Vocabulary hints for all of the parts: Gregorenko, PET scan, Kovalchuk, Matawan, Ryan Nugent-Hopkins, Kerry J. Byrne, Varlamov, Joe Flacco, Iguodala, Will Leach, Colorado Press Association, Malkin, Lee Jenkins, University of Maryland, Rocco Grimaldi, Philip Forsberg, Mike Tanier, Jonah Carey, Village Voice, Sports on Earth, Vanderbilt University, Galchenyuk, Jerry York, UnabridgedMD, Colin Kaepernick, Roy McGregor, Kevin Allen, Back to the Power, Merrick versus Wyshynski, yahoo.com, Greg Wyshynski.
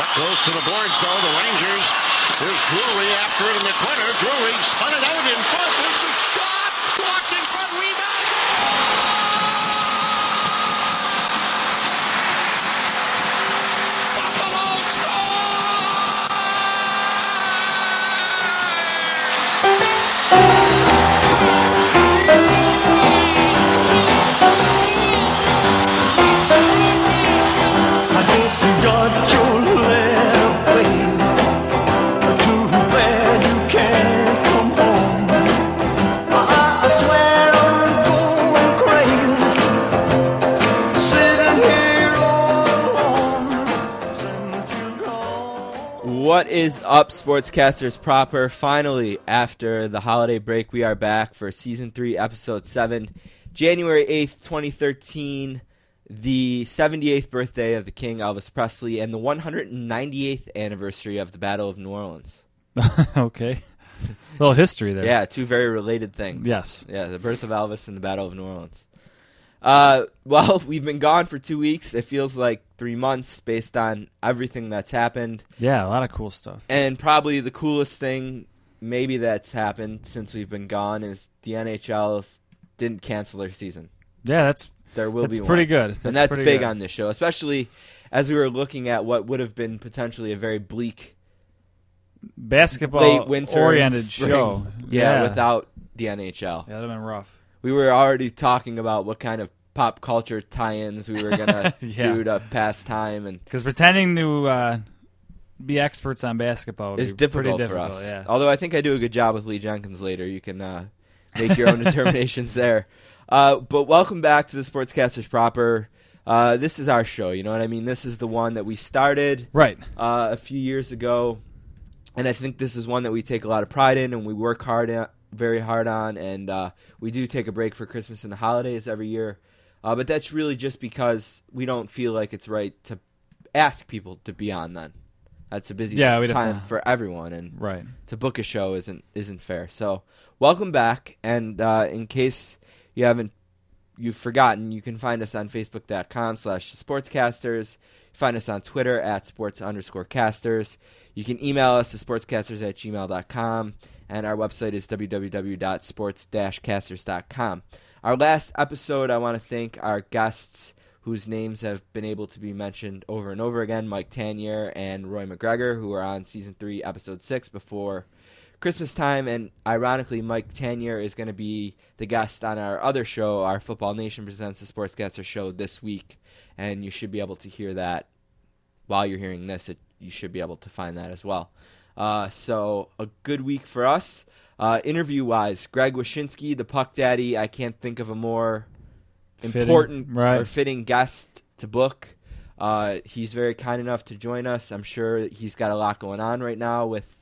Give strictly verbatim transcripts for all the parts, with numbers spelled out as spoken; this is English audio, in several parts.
That goes to the boards, though. The Rangers. There's Drury after it in the corner. Drury spun it out in front. There's the shot. Blocked in front. Rebound. Buffalo scores! What is up, sportscasters proper? Finally, after the holiday break, we are back for Season three, Episode seven, January eighth, twenty thirteen, the seventy-eighth birthday of the King, Elvis Presley, and the one hundred ninety-eighth anniversary of the Battle of New Orleans. Okay. A little history there. Yeah, two very related things. Yes. Yeah, the birth of Elvis and the Battle of New Orleans. Uh, well, we've been gone for two weeks. It feels like three months based on everything that's happened. Yeah, a lot of cool stuff. And probably the coolest thing maybe that's happened since we've been gone is the N H L didn't cancel their season. Yeah, that's there will that's be one. Pretty good. That's and that's big good. On this show, especially as we were looking at what would have been potentially a very bleak basketball-oriented show. Yeah, yeah, without the N H L. Yeah, that would have been rough. We were already talking about what kind of pop culture tie-ins we were going to yeah. do to pass time. Because pretending to uh, be experts on basketball is difficult, difficult for us. Yeah. Although I think I do a good job with Lee Jenkins later. You can uh, make your own determinations there. Uh, but welcome back to the Sportscasters Proper. Uh, this is our show, you know what I mean? This is the one that we started right. uh, a few years ago. And I think this is one that we take a lot of pride in and we work hard at. Very hard on, and uh, we do take a break for Christmas and the holidays every year. Uh, but that's really just because we don't feel like it's right to ask people to be on then. That's a busy yeah, time for everyone, and right. to book a show isn't isn't fair. So welcome back, and uh, in case you haven't you've forgotten, you can find us on Facebook.com slash sportscasters. Find us on Twitter at sports underscore casters. You can email us at sportscasters at gmail dot com. And our website is w w w dot sports dash casters dot com. Our last episode, I want to thank our guests whose names have been able to be mentioned over and over again, Mike Tanier and Roy McGregor, who are on Season three, Episode six before Christmas time. And ironically, Mike Tanier is going to be the guest on our other show, our Football Nation Presents the Sportscaster Show this week. And you should be able to hear that while you're hearing this. It, you should be able to find that as well. Uh, so a good week for us. Uh, interview-wise, Greg Wyshynski, the Puck Daddy. I can't think of a more fitting, important right. or fitting guest to book. Uh, he's very kind enough to join us. I'm sure he's got a lot going on right now with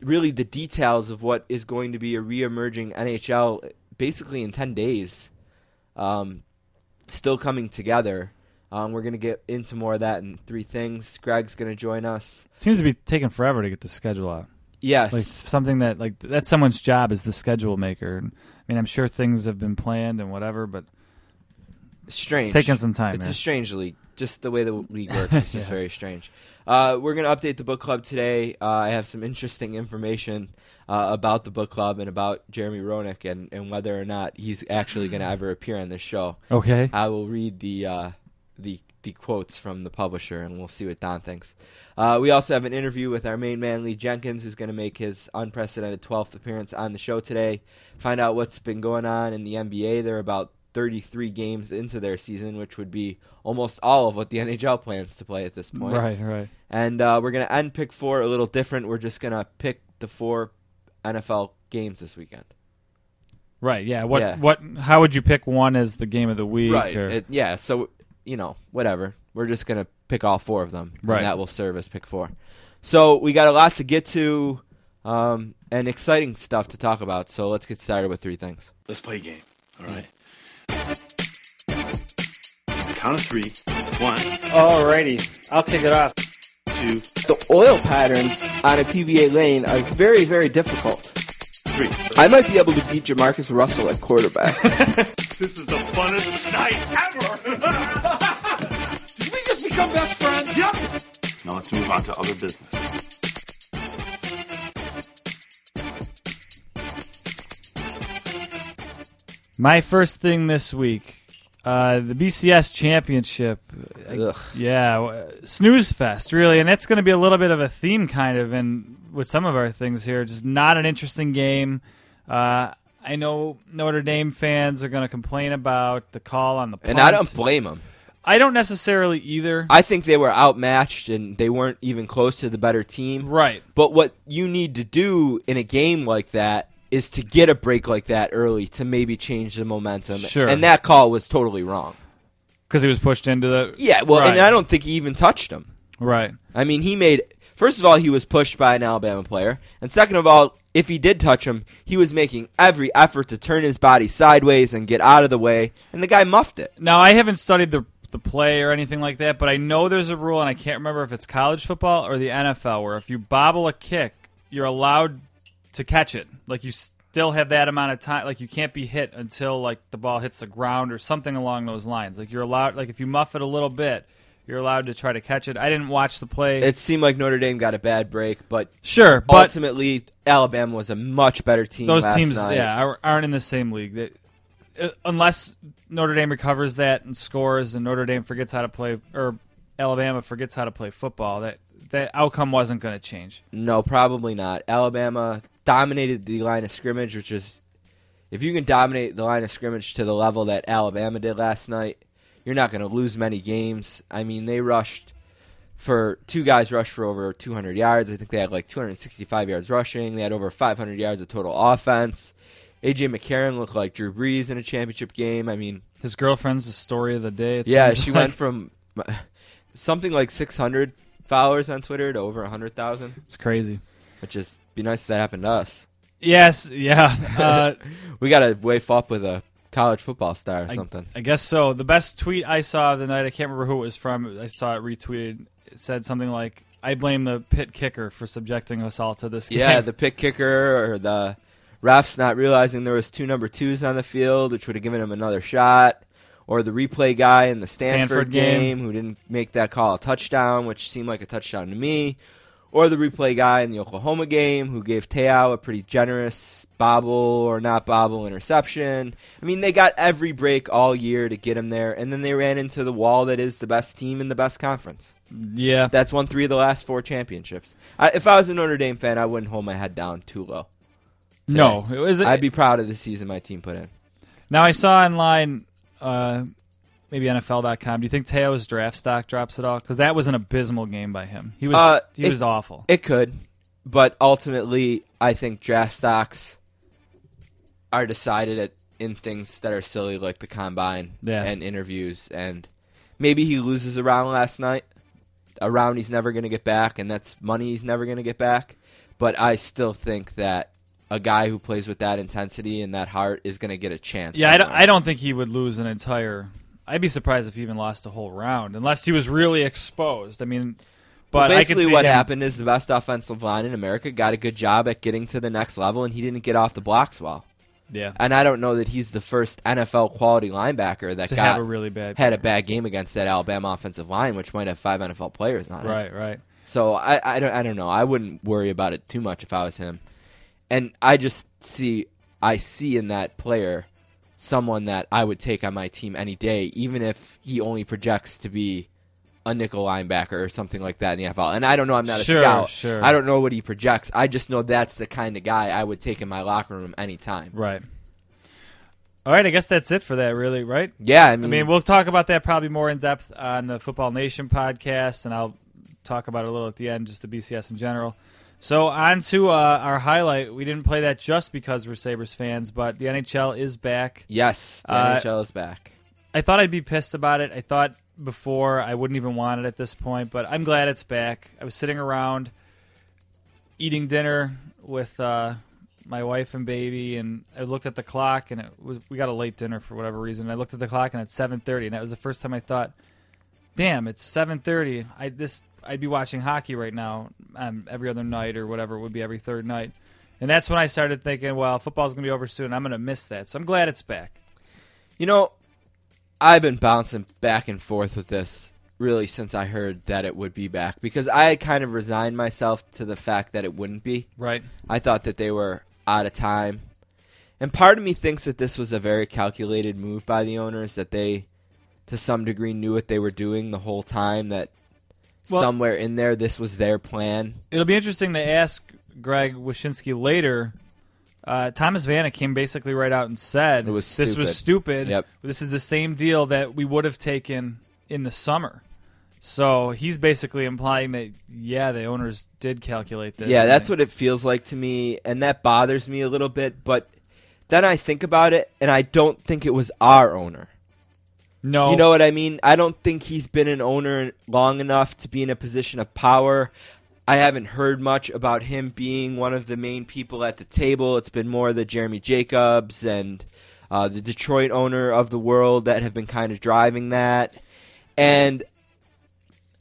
really the details of what is going to be a re-emerging N H L basically in ten days, um, still coming together. Um, we're going to get into more of that in three things. Greg's going to join us. Seems to be taking forever to get the schedule out. Yes. Like something that, like, that's someone's job is the schedule maker. I mean, I'm sure things have been planned and whatever, but strange. It's taking some time. It's man. a strange league. Just the way the league works is yeah. very strange. Uh, we're going to update the book club today. Uh, I have some interesting information uh, about the book club and about Jeremy Roenick and, and whether or not he's actually going to ever appear on this show. Okay. I will read the... Uh, The, the quotes from the publisher, and we'll see what Don thinks. Uh, we also have an interview with our main man, Lee Jenkins, who's going to make his unprecedented twelfth appearance on the show today. Find out what's been going on in the N B A. They're about thirty-three games into their season, which would be almost all of what the N H L plans to play at this point. Right, right. And uh, we're going to end pick four a little different. We're just going to pick the four N F L games this weekend. Right, yeah. What? Yeah. What? How would you pick one as the game of the week? Right, or? It, yeah, so... You know, whatever. We're just going to pick all four of them, right. and that will serve as pick four. So we got a lot to get to um, and exciting stuff to talk about, so let's get started with three things. Let's play a game, all right? Mm-hmm. Count of three. One. All righty. I'll kick it off. Two. The oil patterns on a P B A lane are very, very difficult. Three. I might be able to beat Jamarcus Russell at quarterback. This is the funnest night ever! Did we just become best friends? Yep. Now let's move on to other business. My first thing this week, uh, the B C S Championship. Ugh. Yeah, snooze fest, really. And that's going to be a little bit of a theme kind of in with some of our things here. Just not an interesting game. Uh, I know Notre Dame fans are going to complain about the call on the punt. And I don't blame them. I don't necessarily either. I think they were outmatched and they weren't even close to the better team. Right. But what you need to do in a game like that is to get a break like that early to maybe change the momentum. Sure. And that call was totally wrong. Because he was pushed into the... Yeah, well, right. And I don't think he even touched him. Right. I mean, he made... First of all, he was pushed by an Alabama player. And second of all, if he did touch him, he was making every effort to turn his body sideways and get out of the way. And the guy muffed it. Now, I haven't studied the the play or anything like that, but I know there's a rule, and I can't remember if it's college football or the N F L, where if you bobble a kick, you're allowed to catch it. Like, you still have that amount of time. Like, you can't be hit until, like, the ball hits the ground or something along those lines. Like, you're allowed, like, if you muff it a little bit, you're allowed to try to catch it. I didn't watch the play. It seemed like Notre Dame got a bad break, but sure, but ultimately Alabama was a much better team last night. Those teams, yeah, aren't in the same league. They, unless Notre Dame recovers that and scores and Notre Dame forgets how to play, or Alabama forgets how to play football, that that outcome wasn't going to change. No, probably not. Alabama dominated the line of scrimmage, which is, if you can dominate the line of scrimmage to the level that Alabama did last night, you're not going to lose many games. I mean, they rushed for, two guys rushed for over two hundred yards. I think they had like two hundred sixty-five yards rushing. They had over five hundred yards of total offense. A J McCarron looked like Drew Brees in a championship game. I mean, his girlfriend's the story of the day. Yeah, she like. went from something like six hundred followers on Twitter to over one hundred thousand. It's crazy. Which is, be nice if that happened to us. Yes, yeah. Uh, we got to wave up with a college football star or I, something. I guess so. The best tweet I saw of the night, I can't remember who it was from. I saw it retweeted. It said something like, I blame the pit kicker for subjecting us all to this game. Yeah, the pit kicker or the refs not realizing there was two number twos on the field, which would have given him another shot, or the replay guy in the Stanford, Stanford game, game who didn't make that call a touchdown, which seemed like a touchdown to me, or the replay guy in the Oklahoma game who gave Te'ao a pretty generous bobble or not bobble interception. I mean, they got every break all year to get him there, and then they ran into the wall that is the best team in the best conference. Yeah. That's won three of the last four championships. I, if I was a Notre Dame fan, I wouldn't hold my head down too low. Today. No, it was. I'd be proud of the season my team put in. Now I saw online, uh, maybe N F L dot com. Do you think Teo's draft stock drops at all? Because that was an abysmal game by him. He was uh, he it, was awful. It could, but ultimately, I think draft stocks are decided at, in things that are silly, like the combine yeah. and interviews. And maybe he loses a round last night, a round he's never going to get back, and that's money he's never going to get back. But I still think that a guy who plays with that intensity and that heart is going to get a chance. Yeah, I don't, I don't think he would lose an entire... I'd be surprised if he even lost a whole round, unless he was really exposed. I mean, but well, basically I what him. happened is the best offensive line in America got a good job at getting to the next level, and he didn't get off the blocks well. Yeah. And I don't know that he's the first N F L quality linebacker that got, have a really bad had a bad game against that Alabama offensive line, which might have five N F L players on right, it. Right, right. So I, I, don't, I don't know. I wouldn't worry about it too much if I was him. And I just see, I see in that player someone that I would take on my team any day, even if he only projects to be a nickel linebacker or something like that in the N F L. And I don't know, I'm not a sure, scout. Sure. I don't know what he projects. I just know that's the kind of guy I would take in my locker room anytime. Right. All right, I guess that's it for that, really, right? Yeah. I mean, I mean we'll talk about that probably more in depth on the Football Nation podcast, and I'll talk about it a little at the end, just the B C S in general. So on to uh, our highlight. We didn't play that just because we're Sabres fans, but the N H L is back. Yes, the uh, N H L is back. I thought I'd be pissed about it. I thought before I wouldn't even want it at this point, but I'm glad it's back. I was sitting around eating dinner with uh, my wife and baby, and I looked at the clock, and it was, we got a late dinner for whatever reason. I looked at the clock, and it's seven thirty, and that was the first time I thought, damn, it's seven thirty. I this I'd be watching hockey right now um, every other night or whatever. It would be every third night. And that's when I started thinking, well, football's going to be over soon. I'm going to miss that. So I'm glad it's back. You know, I've been bouncing back and forth with this really since I heard that it would be back, because I had kind of resigned myself to the fact that it wouldn't be. Right. I thought that they were out of time. And part of me thinks that this was a very calculated move by the owners, that they, to some degree, knew what they were doing the whole time, that well, somewhere in there this was their plan. It'll be interesting to ask Greg Wyshynski later. Uh, Thomas Vanek came basically right out and said, it was this was stupid. Yep. This is the same deal that we would have taken in the summer. So he's basically implying that, yeah, the owners did calculate this. Yeah, that's what it feels like to me, and that bothers me a little bit, but... Then I think about it, and I don't think it was our owner. No. You know what I mean? I don't think he's been an owner long enough to be in a position of power. I haven't heard much about him being one of the main people at the table. It's been more the Jeremy Jacobs and uh, the Detroit owner of the world that have been kind of driving that. And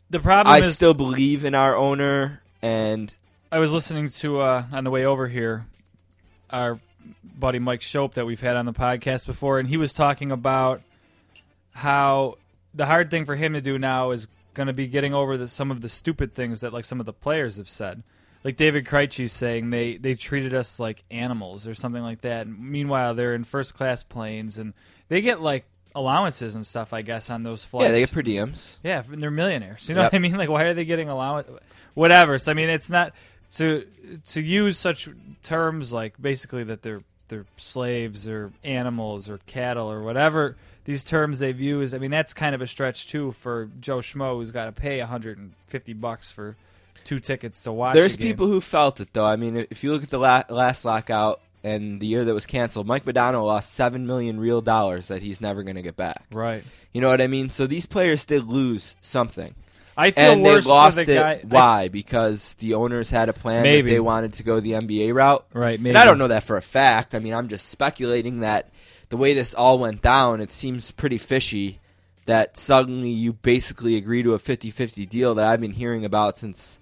the problem I is, still believe in our owner. And I was listening to, uh, on the way over here, our buddy Mike Shope that we've had on the podcast before, and he was talking about how the hard thing for him to do now is going to be getting over the, some of the stupid things that like some of the players have said. Like David Krejci saying they, they treated us like animals or something like that. And meanwhile, they're in first-class planes, and they get like allowances and stuff, I guess, on those flights. Yeah, they get per diems. Yeah, and they're millionaires. You know yep. what I mean? Like, why are they getting allowance? Whatever. So, I mean, it's not... To to use such terms like basically that they're they're slaves or animals or cattle or whatever these terms they've used. I mean, that's kind of a stretch too for Joe Schmo, who's got to pay one hundred fifty bucks for two tickets to watch. There's a game. People who felt it though. I mean, if you look at the la- last lockout and the year that was canceled, Mike Modano lost seven million real dollars that he's never going to get back. Right. You know what I mean? So these players did lose something. I feel and worse they lost for the it. Guy. Why? I, because the owners had a plan maybe. That they wanted to go the N B A route. Right, maybe. And I don't know that for a fact. I mean, I'm just speculating that the way this all went down, it seems pretty fishy that suddenly you basically agree to a fifty-fifty deal that I've been hearing about since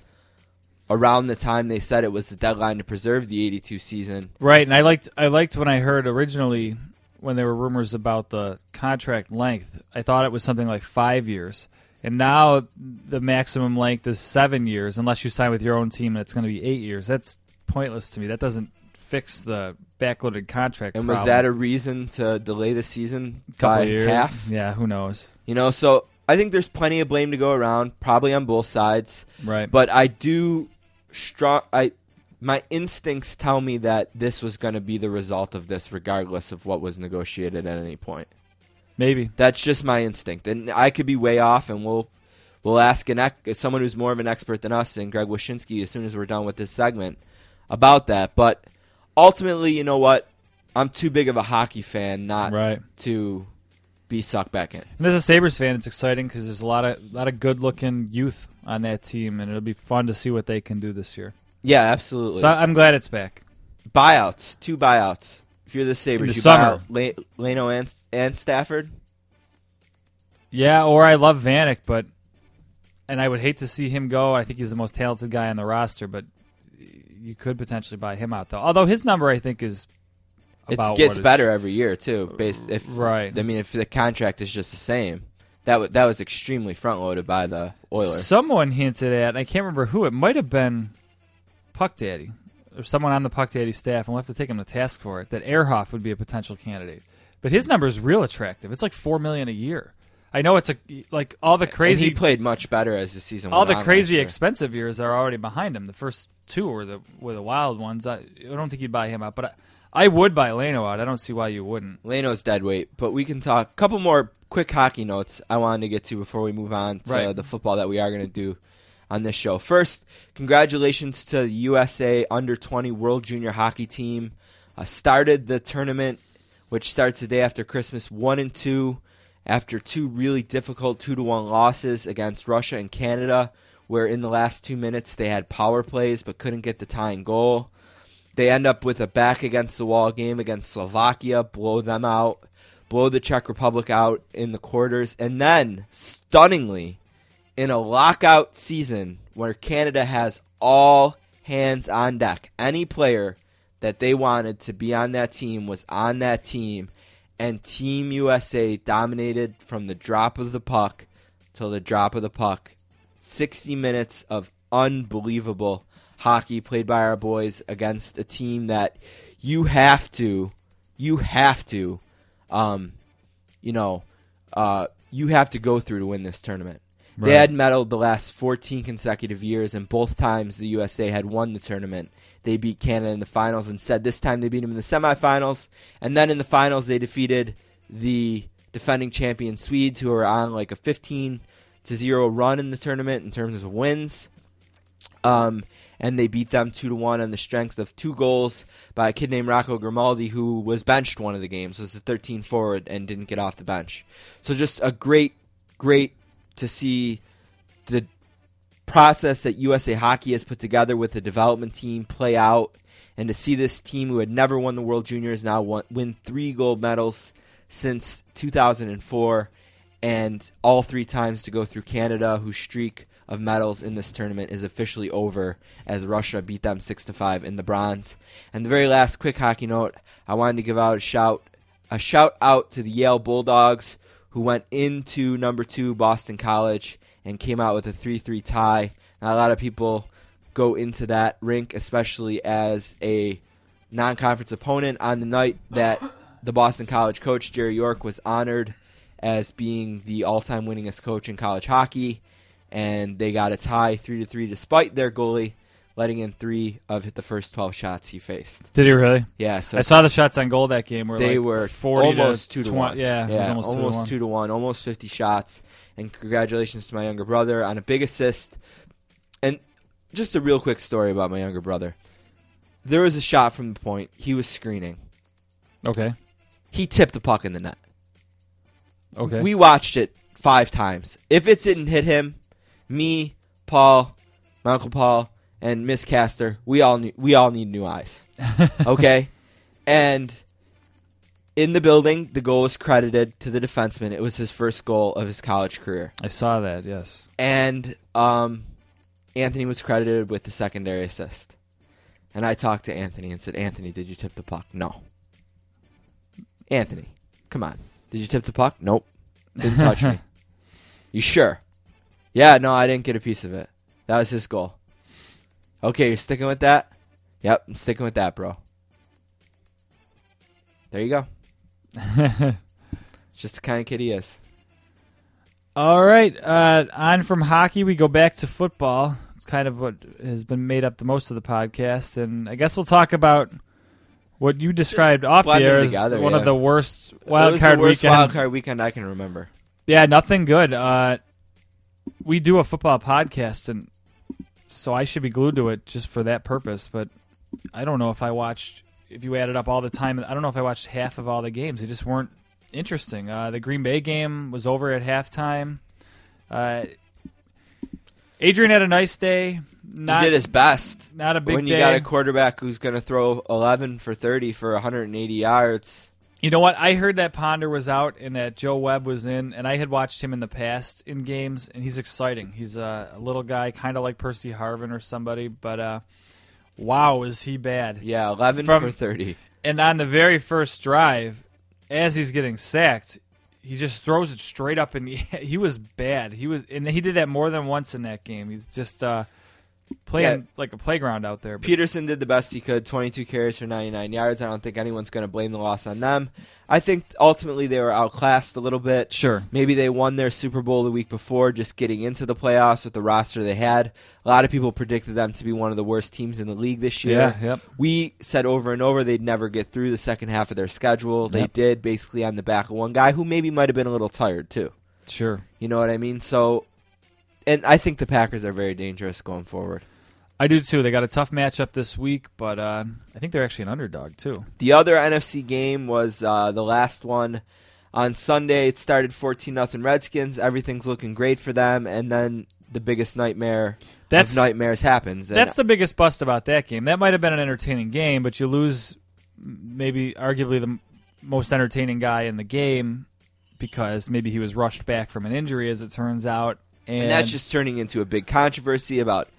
around the time they said it was the deadline to preserve the eighty-two season. Right, and I liked I liked when I heard originally when there were rumors about the contract length, I thought it was something like five years. And now the maximum length is seven years, unless you sign with your own team, and it's going to be eight years. That's pointless to me. That doesn't fix the backloaded contract and problem. Was that a reason to delay the season by half? Yeah, who knows? You know, so I think there's plenty of blame to go around, probably on both sides. Right. But I do strong. I my instincts tell me that this was going to be the result of this, regardless of what was negotiated at any point. Maybe. That's just my instinct. And I could be way off, and we'll we'll ask an ec- someone who's more of an expert than us, and Greg Wyshynski, as soon as we're done with this segment, about that. But ultimately, you know what? I'm too big of a hockey fan not right. to be sucked back in. And as a Sabres fan, it's exciting because there's a lot of, lot of good-looking youth on that team, and it'll be fun to see what they can do this year. Yeah, absolutely. So I'm glad it's back. Buyouts. Two buyouts. If you're the Sabres, the you summer. buy out Leno and, and Stafford? Yeah, or I love Vanek, but and I would hate to see him go. I think he's the most talented guy on the roster, but you could potentially buy him out, though. Although his number, I think, is about It gets what better every year, too. Based, if, right. I mean, if the contract is just the same. That, w- that was extremely front-loaded by the Oilers. Someone hinted at, and I can't remember who, it might have been Puck Daddy. Or someone on the Puck Daddy staff, and we'll have to take him to task for it, that Ehrhoff would be a potential candidate. But his number is real attractive. It's like four million dollars a year. I know it's a, like all the crazy... And he played much better as the season went on. All the crazy expensive years are already behind him. The first two were the were the wild ones. I, I don't think you'd buy him out, but I, I would buy Leno out. I don't see why you wouldn't. Leno's dead weight, but we can talk. A couple more quick hockey notes I wanted to get to before we move on to right. the football that we are going to do on this show. First, congratulations to the U S A under twenty World Junior Hockey Team. Uh, started the tournament, which starts the day after Christmas, one and two, after two really difficult two to one losses against Russia and Canada, where in the last two minutes they had power plays but couldn't get the tying goal. They end up with a back-against-the-wall game against Slovakia, blow them out, blow the Czech Republic out in the quarters, and then, stunningly, in a lockout season where Canada has all hands on deck, any player that they wanted to be on that team was on that team, and Team U S A dominated from the drop of the puck till the drop of the puck. sixty minutes of unbelievable hockey played by our boys against a team that you have to, you have to, um, you know, uh, you have to go through to win this tournament. Right. They had medaled the last fourteen consecutive years, and both times the U S A had won the tournament. They beat Canada in the finals, and said this time they beat them in the semifinals. And then in the finals, they defeated the defending champion Swedes, who are on like a fifteen to zero run in the tournament in terms of wins. Um, and they beat them two to one on the strength of two goals by a kid named Rocco Grimaldi, who was benched one of the games, was the thirteen forward and didn't get off the bench. So just a great, great to see the process that U S A Hockey has put together with the development team play out, and to see this team who had never won the World Juniors now won, win three gold medals since two thousand four, and all three times to go through Canada, whose streak of medals in this tournament is officially over as Russia beat them six to five in the bronze. And the very last quick hockey note, I wanted to give out a shout, a shout out to the Yale Bulldogs, who went into number two Boston College and came out with a three three tie. Not a lot of people go into that rink, especially as a non-conference opponent, on the night that the Boston College coach, Jerry York, was honored as being the all-time winningest coach in college hockey. And they got a tie three to three despite their goalie letting in three of the first twelve shots he faced. Did he really? Yeah. So I saw the shots on goal that game where they like were forty almost to two to twenty, one. Yeah, yeah, it was almost, almost two to one. Almost fifty shots. And congratulations to my younger brother on a big assist. And just a real quick story about my younger brother. There was a shot from the point. He was screening. Okay. He tipped the puck in the net. Okay. We watched it five times. If it didn't hit him, me, Paul, my Uncle Paul, and Miss Caster, we all need, we all need new eyes, okay? And in the building, the goal was credited to the defenseman. It was his first goal of his college career. I saw that, yes. And um, Anthony was credited with the secondary assist. And I talked to Anthony and said, Anthony, did you tip the puck? No. Anthony, come on. Did you tip the puck? Nope. Didn't touch me. You sure? Yeah, no, I didn't get a piece of it. That was his goal. Okay, you're sticking with that? Yep, I'm sticking with that, bro. There you go. It's just the kind of kid he is. All right. Uh, on from hockey, we go back to football. It's kind of what has been made up the most of the podcast. And I guess we'll talk about what you described just off the air as together, one yeah. of the worst wild card weekends. It was the worst wild card weekend I can remember. Yeah, nothing good. Uh, we do a football podcast, and so I should be glued to it just for that purpose. But I don't know if I watched, if you added up all the time, I don't know if I watched half of all the games. They just weren't interesting. Uh, the Green Bay game was over at halftime. Uh, Adrian had a nice day. Not, he did his best. Not a big day. When you day. got a quarterback who's going to throw eleven for thirty for one hundred eighty yards. You know what? I heard that Ponder was out and that Joe Webb was in, and I had watched him in the past in games, and he's exciting. He's a, a little guy, kind of like Percy Harvin or somebody, but uh, wow, is he bad. Yeah, eleven From, for thirty. And on the very first drive, as he's getting sacked, he just throws it straight up in the air. He was bad. He was, and he did that more than once in that game. He's just uh, playing yeah. like a playground out there. But Peterson did the best he could, twenty-two carries for ninety-nine yards. I don't think anyone's going to blame the loss on them. I think ultimately they were outclassed a little bit. Sure. Maybe they won their Super Bowl the week before, just getting into the playoffs with the roster they had. A lot of people predicted them to be one of the worst teams in the league this year. Yeah, yep. We said over and over they'd never get through the second half of their schedule. They yep. did, basically on the back of one guy who maybe might have been a little tired too. Sure. You know what I mean? So, and I think the Packers are very dangerous going forward. I do too. They got a tough matchup this week, but uh, I think they're actually an underdog too. The other N F C game was uh, the last one on Sunday. It started fourteen nothing Redskins. Everything's looking great for them, and then the biggest nightmare that's, of nightmares happens. And that's the biggest bust about that game. That might have been an entertaining game, but you lose maybe arguably the most entertaining guy in the game because maybe he was rushed back from an injury, as it turns out. And, and that's just turning into a big controversy about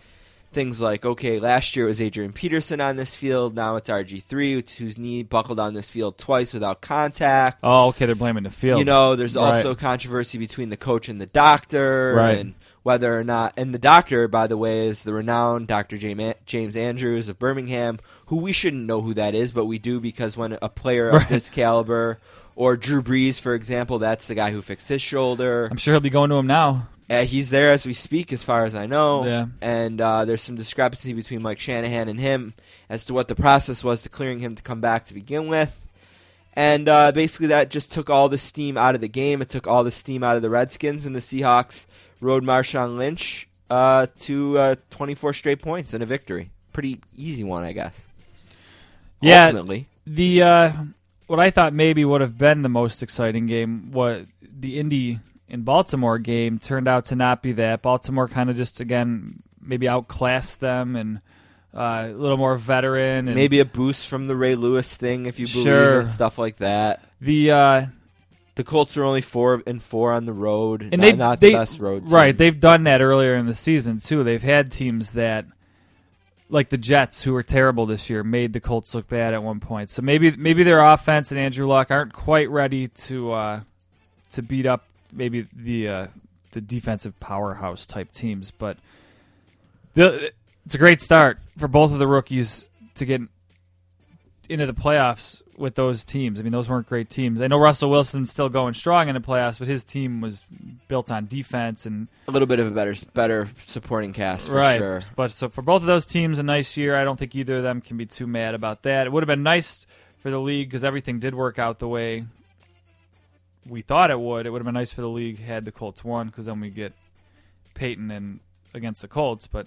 things like, okay, last year it was Adrian Peterson on this field. Now it's R G three, whose knee buckled on this field twice without contact. Oh, okay, they're blaming the field. You know, there's right. also controversy between the coach and the doctor. Right. And whether or not – and the doctor, by the way, is the renowned Doctor James Andrews of Birmingham, who we shouldn't know who that is, but we do because when a player of right. this caliber or Drew Brees, for example, that's the guy who fixed his shoulder. I'm sure he'll be going to him now. Uh, he's there as we speak, as far as I know. Yeah. And uh, there's some discrepancy between Mike Shanahan and him as to what the process was to clearing him to come back to begin with. And uh, basically that just took all the steam out of the game. It took all the steam out of the Redskins, and the Seahawks rode Marshawn Lynch uh, to uh, twenty-four straight points and a victory. Pretty easy one, I guess. Yeah. Ultimately. The, uh, what I thought maybe would have been the most exciting game was the Indy in Baltimore game turned out to not be that. Baltimore kind of just, again, maybe outclassed them and uh, a little more veteran. And maybe a boost from the Ray Lewis thing, if you believe sure. in stuff like that. The uh, the Colts are only four and four on the road, and not, they, not the they, best road team. Right, they've done that earlier in the season, too. They've had teams that, like the Jets, who were terrible this year, made the Colts look bad at one point. So maybe maybe their offense and Andrew Luck aren't quite ready to uh, to beat up maybe the uh, the defensive powerhouse type teams, but the, it's a great start for both of the rookies to get into the playoffs with those teams. I mean, those weren't great teams. I know Russell Wilson's still going strong in the playoffs, but his team was built on defense and a little bit of a better better supporting cast, for right. sure. But so for both of those teams, a nice year. I don't think either of them can be too mad about that. It would have been nice for the league because everything did work out the way we thought it would. It would have been nice for the league had the Colts won, because then we get Peyton and against the Colts, but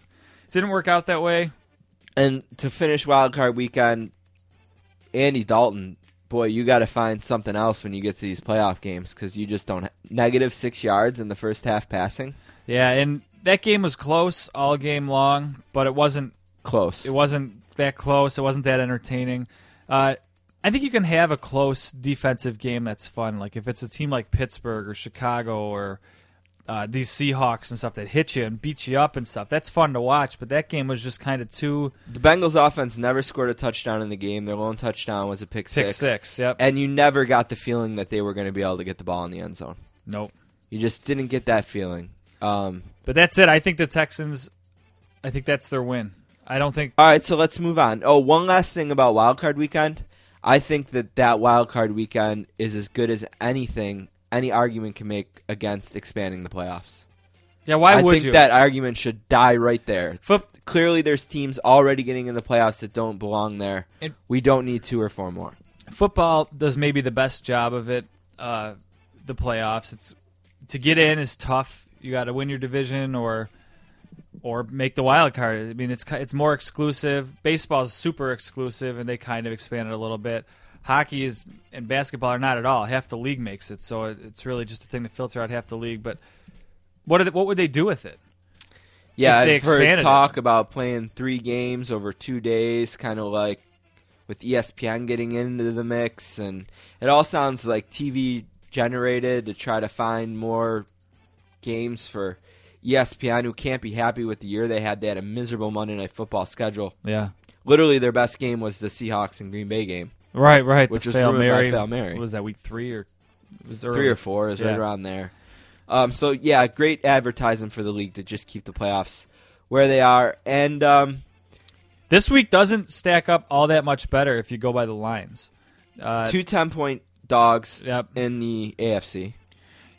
it didn't work out that way. And to finish Wild Card Weekend, Andy Dalton, boy, you got to find something else when you get to these playoff games, because you just don't. Negative six yards in the first half passing. Yeah, and that game was close all game long, but it wasn't close. It wasn't that close. It wasn't that entertaining. Uh, I think you can have a close defensive game that's fun. Like if it's a team like Pittsburgh or Chicago or uh, these Seahawks and stuff that hit you and beat you up and stuff, that's fun to watch. But that game was just kind of too. The Bengals offense never scored a touchdown in the game. Their lone touchdown was a pick six. Pick six, yep. And you never got the feeling that they were going to be able to get the ball in the end zone. Nope. You just didn't get that feeling. Um, but that's it. I think the Texans, I think that's their win. I don't think. All right, so let's move on. Oh, one last thing about Wild Card Weekend. I think that that Wild Card Weekend is as good as anything any argument can make against expanding the playoffs. Yeah, why I would you? I think that argument should die right there. Foot- Clearly, there's teams already getting in the playoffs that don't belong there. It- we don't need two or four more. Football does maybe the best job of it. Uh, the playoffs, it's to get in is tough. You got to win your division or. Or make the wild card. I mean, it's it's more exclusive. Baseball is super exclusive, and they kind of expanded a little bit. Hockey is and basketball are not at all. Half the league makes it, so it's really just a thing to filter out half the league. But what are they, what would they do with it? Yeah, I've heard talk it? about playing three games over two days, kind of like with E S P N getting into the mix, and it all sounds like T V generated to try to find more games for E S P N, who can't be happy with the year they had. They had a miserable Monday Night Football schedule. Yeah, literally their best game was the Seahawks and Green Bay game. Right, right. Which the was Fail ruined Mary. by Fail Mary. What was that, week three or was three early? or four? It was yeah. right around there. Um, so yeah, great advertising for the league to just keep the playoffs where they are. And um, this week doesn't stack up all that much better if you go by the lines. Uh, two ten-point dogs yep. in the A F C.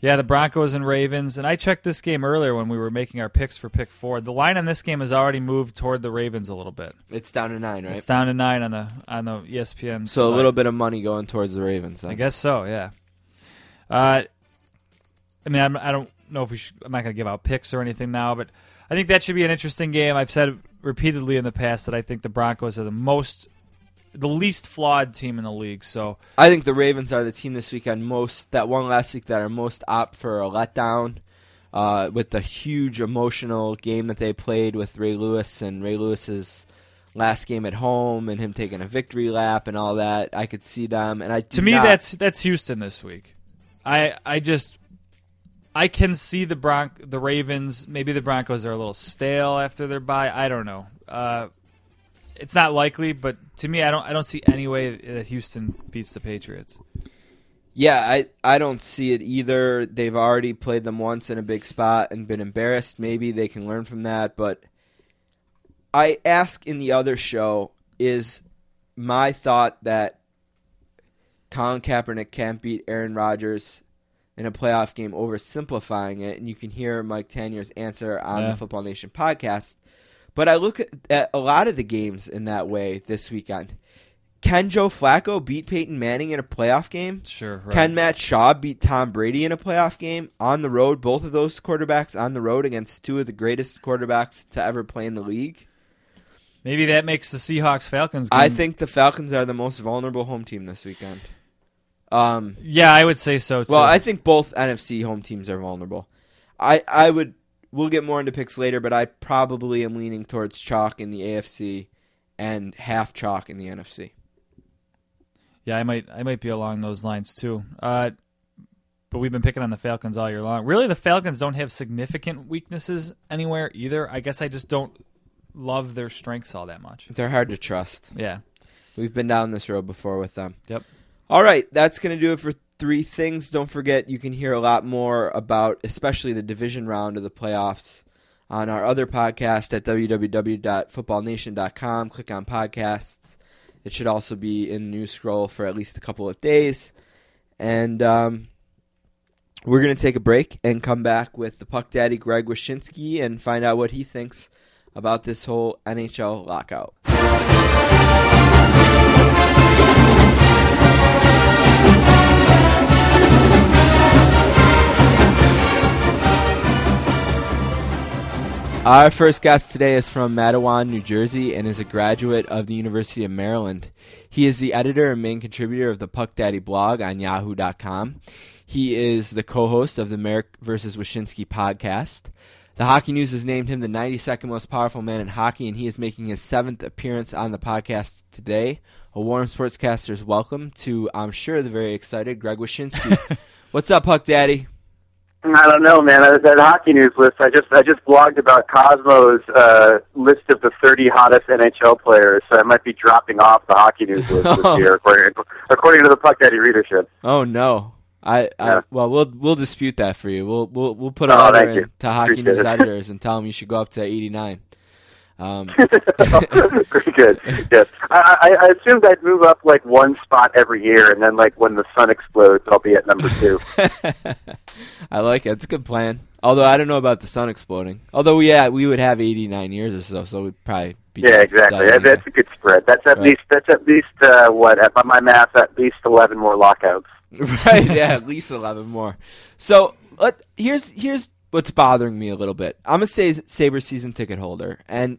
Yeah, the Broncos and Ravens. And I checked this game earlier when we were making our picks for pick four. The line on this game has already moved toward the Ravens a little bit. It's down to nine, right? It's down to nine on the on the E S P N So side. A little bit of money going towards the Ravens. Then. I guess so, yeah. Uh, I mean, I'm, I don't know if we should – I'm not going to give out picks or anything now, but I think that should be an interesting game. I've said repeatedly in the past that I think the Broncos are the most – the least flawed team in the league. So I think the Ravens are the team this weekend most that won last week that are most apt for a letdown uh, with the huge emotional game that they played with Ray Lewis and Ray Lewis's last game at home and him taking a victory lap and all that. I could see them. And I to me, not... that's that's Houston this week. I I just I can see the Bron- the Ravens. Maybe the Broncos are a little stale after their bye. I don't know. Uh, it's not likely, but to me, I don't. I don't see any way that Houston beats the Patriots. Yeah, I, I don't see it either. They've already played them once in a big spot and been embarrassed. Maybe they can learn from that. But I ask in the other show is my thought that Colin Kaepernick can't beat Aaron Rodgers in a playoff game, oversimplifying it, and you can hear Mike Tanier's answer on yeah. the Football Nation podcast. But I look at a lot of the games in that way this weekend. Can Joe Flacco beat Peyton Manning in a playoff game? Sure. Right. Can Matt Schaub beat Tom Brady in a playoff game? On the road, both of those quarterbacks on the road against two of the greatest quarterbacks to ever play in the league. Maybe that makes the Seahawks-Falcons game. I think the Falcons are the most vulnerable home team this weekend. Um, yeah, I would say so, too. Well, I think both N F C home teams are vulnerable. I, I would. We'll get more into picks later, but I probably am leaning towards chalk in the A F C and half chalk in the N F C. Yeah, I might I might be along those lines, too. Uh, but we've been picking on the Falcons all year long. Really, the Falcons don't have significant weaknesses anywhere either. I guess I just don't love their strengths all that much. They're hard to trust. Yeah. We've been down this road before with them. Yep. All right, that's going to do it for three things. Don't forget, you can hear a lot more about, especially the division round of the playoffs, on our other podcast at w w w dot football nation dot com. Click on podcasts. It should also be in the news scroll for at least a couple of days. And um, we're going to take a break and come back with the Puck Daddy, Greg Wyshynski, and find out what he thinks about this whole N H L lockout. Our first guest today is from Matawan, New Jersey, and is a graduate of the University of Maryland. He is the editor and main contributor of the Puck Daddy blog on yahoo dot com. He is the co-host of the Merrick versus Wyshynski podcast. The Hockey News has named him the ninety-second most powerful man in hockey, and he is making his seventh appearance on the podcast today. A warm sportscaster's welcome to, I'm sure, the very excited Greg Wyshynski. What's up, Puck Daddy? I don't know, man. I was at Hockey News list. I just I just blogged about Cosmo's uh, list of the thirty hottest N H L players, so I might be dropping off the Hockey News list oh. this year, according, according to the Puck Daddy readership. Oh no! I, I yeah. well, we'll we'll dispute that for you. We'll we'll we'll put our oh, letter in to Hockey Appreciate News it. editors and tell them you should go up to eighty-nine. Um. Pretty good. Yes, I, I, I assumed I'd move up like one spot every year, and then like when the sun explodes, I'll be at number two. I like it. It's a good plan. Although I don't know about the sun exploding. Although we yeah, we would have eighty-nine years or so, so we'd probably be yeah exactly. That's there. a good spread. That's at right. least that's at least uh, what by my math at least eleven more lockouts. Right. Yeah, at least eleven more. So let, here's here's what's bothering me a little bit. I'm a Sabres season ticket holder, and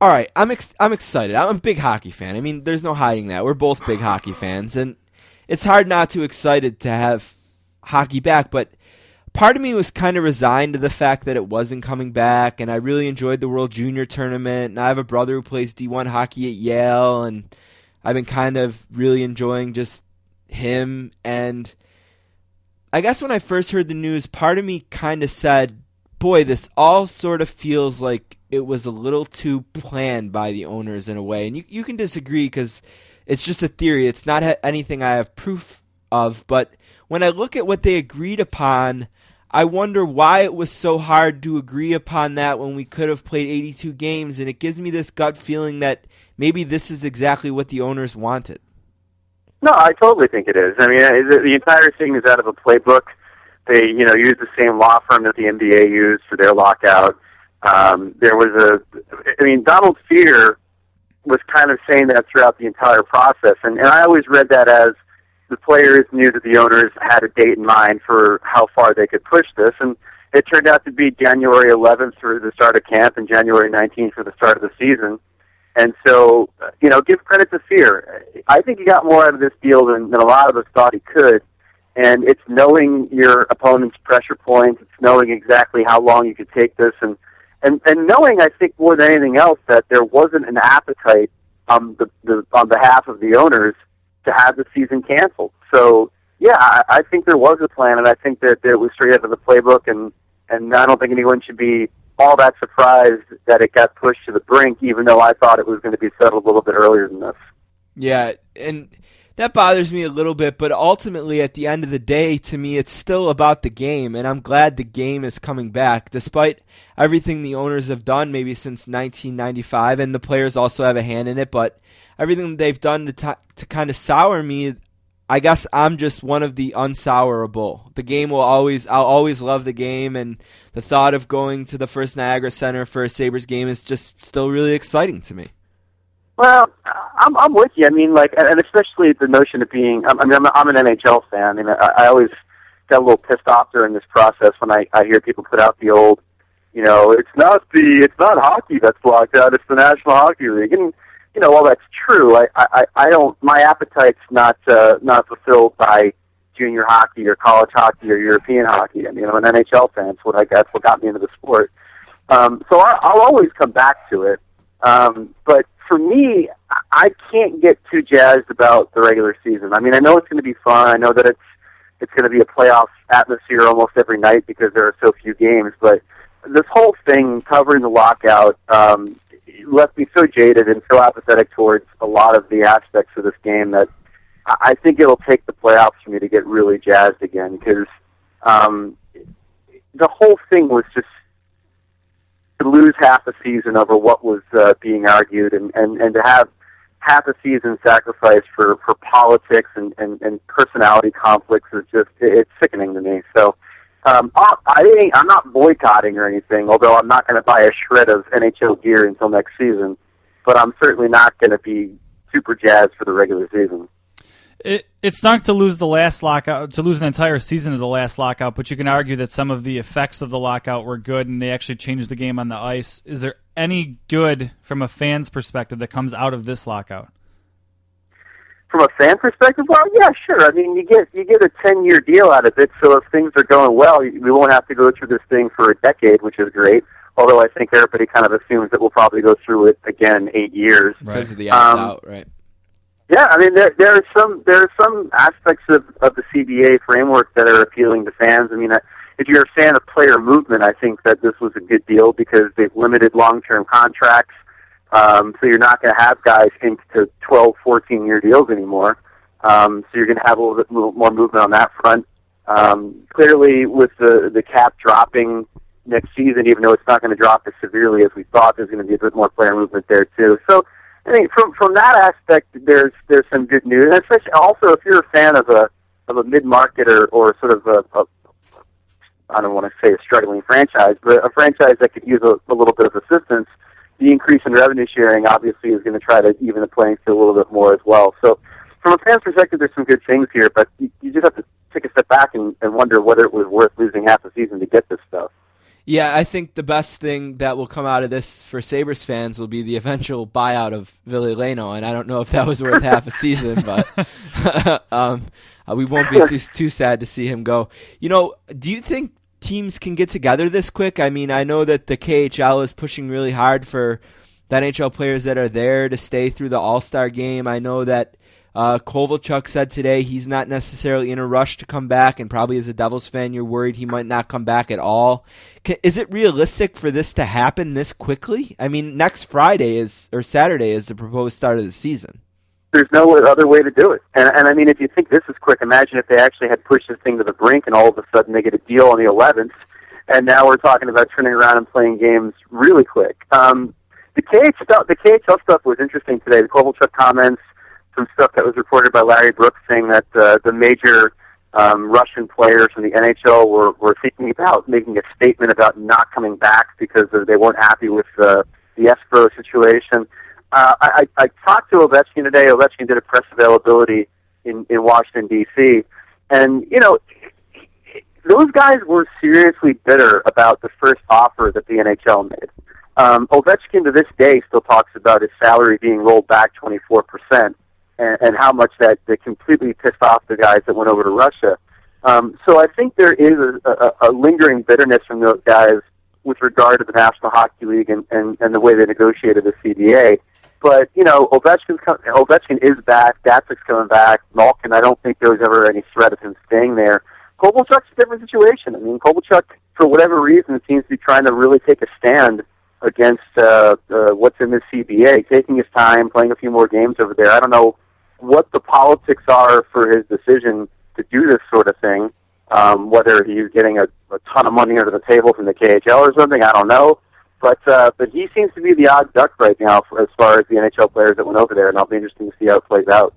all right, I'm ex- I'm excited. I'm a big hockey fan. I mean, there's no hiding that. We're both big hockey fans, and it's hard not to excited to have hockey back, but part of me was kind of resigned to the fact that it wasn't coming back, and I really enjoyed the World Junior Tournament, and I have a brother who plays D one hockey at Yale, and I've been kind of really enjoying just him, and I guess when I first heard the news, part of me kind of said, boy, this all sort of feels like it was a little too planned by the owners in a way. And you, you can disagree because it's just a theory. It's not ha- anything I have proof of. But when I look at what they agreed upon, I wonder why it was so hard to agree upon that when we could have played eighty-two games. And it gives me this gut feeling that maybe this is exactly what the owners wanted. No, I totally think it is. I mean, the entire thing is out of a playbook. They, you know, use the same law firm that the N B A used for their lockout. Um, there was a, I mean, Donald Fear was kind of saying that throughout the entire process, and, and I always read that as the players knew that the owners had a date in mind for how far they could push this, and it turned out to be January eleventh for the start of camp and January nineteenth for the start of the season. And so, you know, give credit to Fear. I think he got more out of this deal than, than a lot of us thought he could. And it's knowing your opponent's pressure points. It's knowing exactly how long you could take this. And, and, and knowing, I think, more than anything else, that there wasn't an appetite on, the, the, on behalf of the owners to have the season canceled. So Yeah, I, I think there was a plan, and I think that, that it was straight out of the playbook, and, and I don't think anyone should be all that surprised that it got pushed to the brink, even though I thought it was going to be settled a little bit earlier than this. Yeah, and that bothers me a little bit, but ultimately at the end of the day, to me, it's still about the game, and I'm glad the game is coming back, despite everything the owners have done maybe since nineteen ninety-five, and the players also have a hand in it, but everything they've done to, t- to kind of sour me, I guess I'm just one of the unsourable. The game will always, I'll always love the game, and the thought of going to the First Niagara Center for a Sabres game is just still really exciting to me. Well, I'm, I'm with you. I mean, like, and especially the notion of being, I mean, I'm, I'm an N H L fan. I mean, I, I always got a little pissed off during this process when I, I hear people put out the old, you know, it's not the, it's not hockey that's locked out, it's the National Hockey League. And, you know, while that's true, I, I, I don't, my appetite's not, uh, not fulfilled by junior hockey or college hockey or European hockey. I mean, I'm an N H L fan. It's what I got, what got me into the sport. Um, so I, I'll always come back to it. Um, but for me, I can't get too jazzed about the regular season. I mean, I know it's going to be fun. I know that it's, it's going to be a playoff atmosphere almost every night because there are so few games, but this whole thing covering the lockout, um, left me so jaded and so apathetic towards a lot of the aspects of this game that I think it'll take the playoffs for me to get really jazzed again, because um, the whole thing was just to lose half a season over what was uh, being argued, and, and, and to have half a season sacrificed for, for politics and, and, and personality conflicts is just, it's sickening to me. So Um, I ain't, I'm not boycotting or anything, although I'm not going to buy a shred of N H L gear until next season. But I'm certainly not going to be super jazzed for the regular season. It, it stunk to lose the last lockout, to lose an entire season of the last lockout, but you can argue that some of the effects of the lockout were good and they actually changed the game on the ice. Is there any good from a fan's perspective that comes out of this lockout? From a fan perspective, well, yeah, sure. I mean, you get you get a ten-year deal out of it, so if things are going well, we won't have to go through this thing for a decade, which is great, although I think everybody kind of assumes that we'll probably go through it again eight years. Right. Because of the opt-out, um, right. Yeah, I mean, there, there, are some, there are some aspects of, of the C B A framework that are appealing to fans. I mean, I, if you're a fan of player movement, I think that this was a good deal because they've limited long-term contracts. Um, so you're not going to have guys into twelve, fourteen-year deals anymore. Um, so you're going to have a little bit more movement on that front. Um, clearly, with the, the cap dropping next season, even though it's not going to drop as severely as we thought, there's going to be a bit more player movement there, too. So, I mean, from from that aspect, there's there's some good news. And especially also, if you're a fan of a of a mid-market or, or sort of a, a, I don't want to say a struggling franchise, but a franchise that could use a, a little bit of assistance, the increase in revenue sharing obviously is going to try to even the playing field a little bit more as well. So from a fan's perspective, there's some good things here, but you, you just have to take a step back and, and wonder whether it was worth losing half the season to get this stuff. Yeah, I think the best thing that will come out of this for Sabres fans will be the eventual buyout of Ville Laino, and I don't know if that was worth half a season, but um, we won't be too, too sad to see him go. You know, do you think teams can get together this quick? I mean, I know that the K H L is pushing really hard for the N H L players that are there to stay through the All-Star game. I know that uh, Kovalchuk said today he's not necessarily in a rush to come back, and probably as a Devils fan, you're worried he might not come back at all. Can, is it realistic for this to happen this quickly? I mean, next Friday is or Saturday is the proposed start of the season. There's no other way to do it. And, and I mean, if you think this is quick, imagine if they actually had pushed this thing to the brink and all of a sudden they get a deal on the eleventh, and now we're talking about turning around and playing games really quick. Um, the, K H L, the K H L stuff was interesting today. The Kovalchuk comments, some stuff that was reported by Larry Brooks saying that uh, the major um, Russian players from the N H L were, were thinking about making a statement about not coming back because they weren't happy with uh, the escrow situation. Uh, I, I talked to Ovechkin today. Ovechkin did a press availability in, in Washington, D C, and, you know, those guys were seriously bitter about the first offer that the N H L made. Um, Ovechkin to this day still talks about his salary being rolled back twenty-four percent and, and how much that, that completely pissed off the guys that went over to Russia. Um, so I think there is a, a, a lingering bitterness from those guys with regard to the National Hockey League and, and, and the way they negotiated the C B A. But, you know, Ovechkin's come, Ovechkin is back. Datsuk's coming back. Malkin, I don't think there was ever any threat of him staying there. Kovalchuk's a different situation. I mean, Kovalchuk, for whatever reason, seems to be trying to really take a stand against uh, uh, what's in this C B A, taking his time, playing a few more games over there. I don't know what the politics are for his decision to do this sort of thing, um, whether he's getting a, a ton of money under the table from the K H L or something, I don't know. But uh, but he seems to be the odd duck right now as far as the N H L players that went over there, and it'll be interesting to see how it plays out.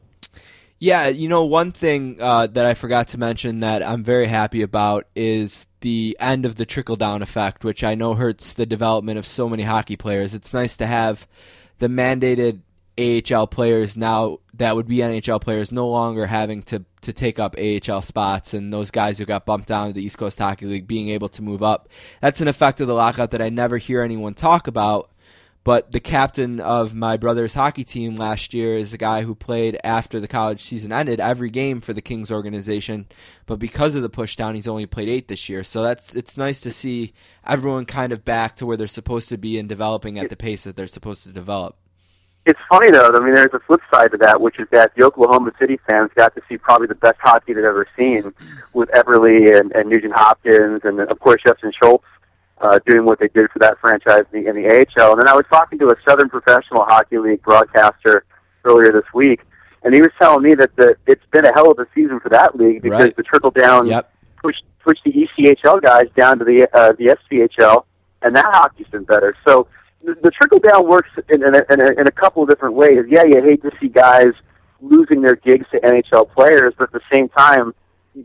Yeah, you know, one thing uh, that I forgot to mention that I'm very happy about is the end of the trickle-down effect, which I know hurts the development of so many hockey players. It's nice to have the mandated A H L players now that would be N H L players no longer having to, to take up A H L spots, and those guys who got bumped down to the East Coast Hockey League being able to move up. That's an effect of the lockout that I never hear anyone talk about. But the captain of my brother's hockey team last year is a guy who played after the college season ended every game for the Kings organization. But because of the push down, he's only played eight this year. So that's it's nice to see everyone kind of back to where they're supposed to be and developing at the pace that they're supposed to develop. It's funny, though. I mean, there's a flip side to that, which is that the Oklahoma City fans got to see probably the best hockey they've ever seen with Everly and, and Nugent Hopkins and, of course, Justin Schultz. Uh, doing what they did for that franchise in the, in the A H L. And then I was talking to a Southern Professional Hockey League broadcaster earlier this week, and he was telling me that the, it's been a hell of a season for that league because right. the trickle-down yep. pushed, pushed the E C H L guys down to the uh, the S C H L, and that hockey's been better. So the, the trickle-down works in, in, a, in, a, in a couple of different ways. Yeah, you hate to see guys losing their gigs to N H L players, but at the same time,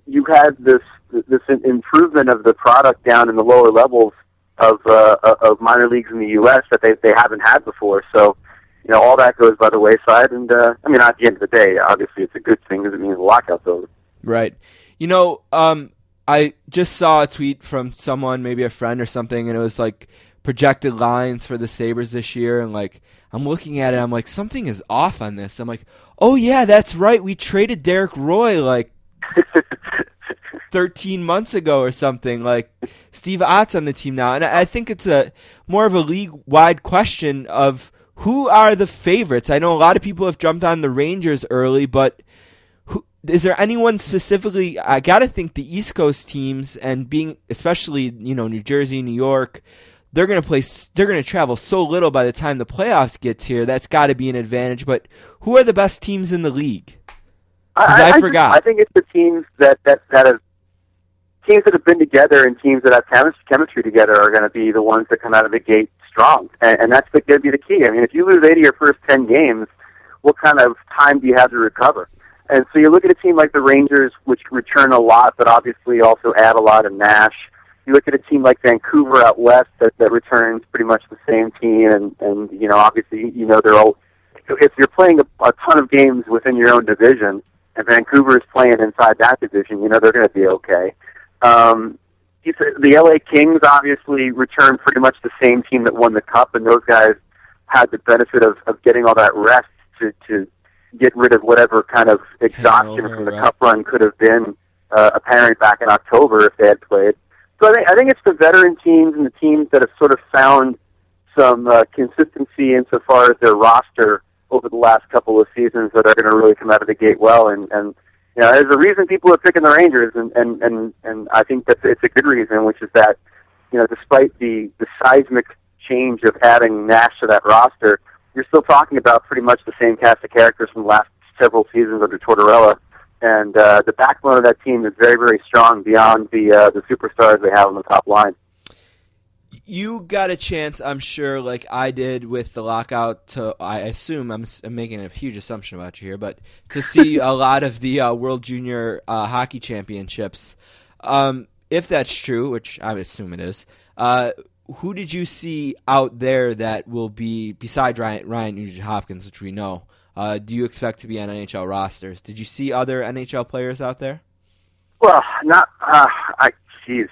you had this this improvement of the product down in the lower levels of uh, of minor leagues in the U S that they they haven't had before. So, you know, all that goes by the wayside. And, uh, I mean, at the end of the day, obviously it's a good thing because it means the lockout's over. Right. You know, um, I just saw a tweet from someone, maybe a friend or something, and it was like projected lines for the Sabres this year. And, like, I'm looking at it, I'm like, something is off on this. I'm like, oh, yeah, that's right. We traded Derek Roy, like, thirteen months ago or something. Like, Steve Ott's on the team now, and I think it's a more of a league-wide question of who are the favorites. I know a lot of people have jumped on the Rangers early, but who, is there anyone specifically? I gotta think the East Coast teams, and being especially, you know, New Jersey, New York, they're gonna play. They're gonna travel so little by the time the playoffs gets here. That's got to be an advantage. But who are the best teams in the league? I, I, I forgot. I think it's the teams that that that have. Teams that have been together and teams that have chemistry together are going to be the ones that come out of the gate strong. And, and that's going to be the key. I mean, if you lose eight of your first ten games, what kind of time do you have to recover? And so you look at a team like the Rangers, which return a lot, but obviously also add a lot of Nash. You look at a team like Vancouver out west that, that returns pretty much the same team. And, and, you know, obviously, you know, they're all, if you're playing a, a ton of games within your own division and Vancouver is playing inside that division, you know, they're going to be okay. Um, the L A Kings obviously returned pretty much the same team that won the Cup, and those guys had the benefit of, of getting all that rest to, to get rid of whatever kind of exhaustion from the Cup run could have been uh, apparent back in October if they had played. So I think, I think it's the veteran teams and the teams that have sort of found some uh, consistency insofar as their roster over the last couple of seasons that are going to really come out of the gate well and, and you know, there's a reason people are picking the Rangers, and, and, and, and I think that it's a good reason, which is that, you know, despite the, the seismic change of adding Nash to that roster, you're still talking about pretty much the same cast of characters from the last several seasons under Tortorella, and uh, the backbone of that team is very, very strong beyond the uh, the superstars they have on the top line. You got a chance, I'm sure, like I did with the lockout, to, I assume, I'm, I'm making a huge assumption about you here, but to see a lot of the uh, World Junior uh, Hockey Championships. Um, if that's true, which I assume it is, uh, who did you see out there that will be, besides Ryan, Ryan Nugent-Hopkins, which we know, uh, do you expect to be on N H L rosters? Did you see other N H L players out there? Well, not, uh, I, geez,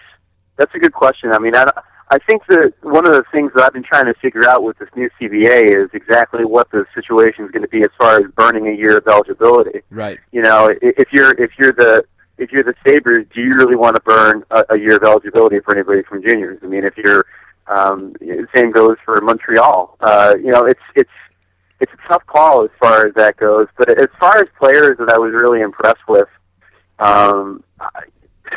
that's a good question. I mean, I don't. I think that one of the things that I've been trying to figure out with this new C B A is exactly what the situation is going to be as far as burning a year of eligibility. Right. You know, if you're if you're the if you're the Sabres, do you really want to burn a, a year of eligibility for anybody from juniors? I mean, if you're um, same goes for Montreal. Uh, you know, it's it's it's a tough call as far as that goes. But as far as players that I was really impressed with, um, I,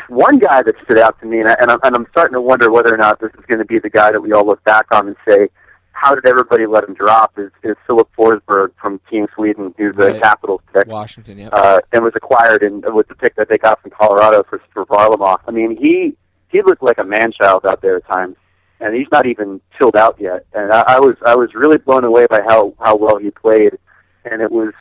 one guy that stood out to me, and, I, and, I'm, and I'm starting to wonder whether or not this is going to be the guy that we all look back on and say, how did everybody let him drop, is, is Philip Forsberg from Team Sweden, who's the right. Capitals pick. Washington, yeah. Uh, and was acquired in, with the pick that they got from Colorado for, for Varlamov. I mean, he he looked like a man-child out there at times, and he's not even chilled out yet. And I, I was I was really blown away by how, how well he played, and it was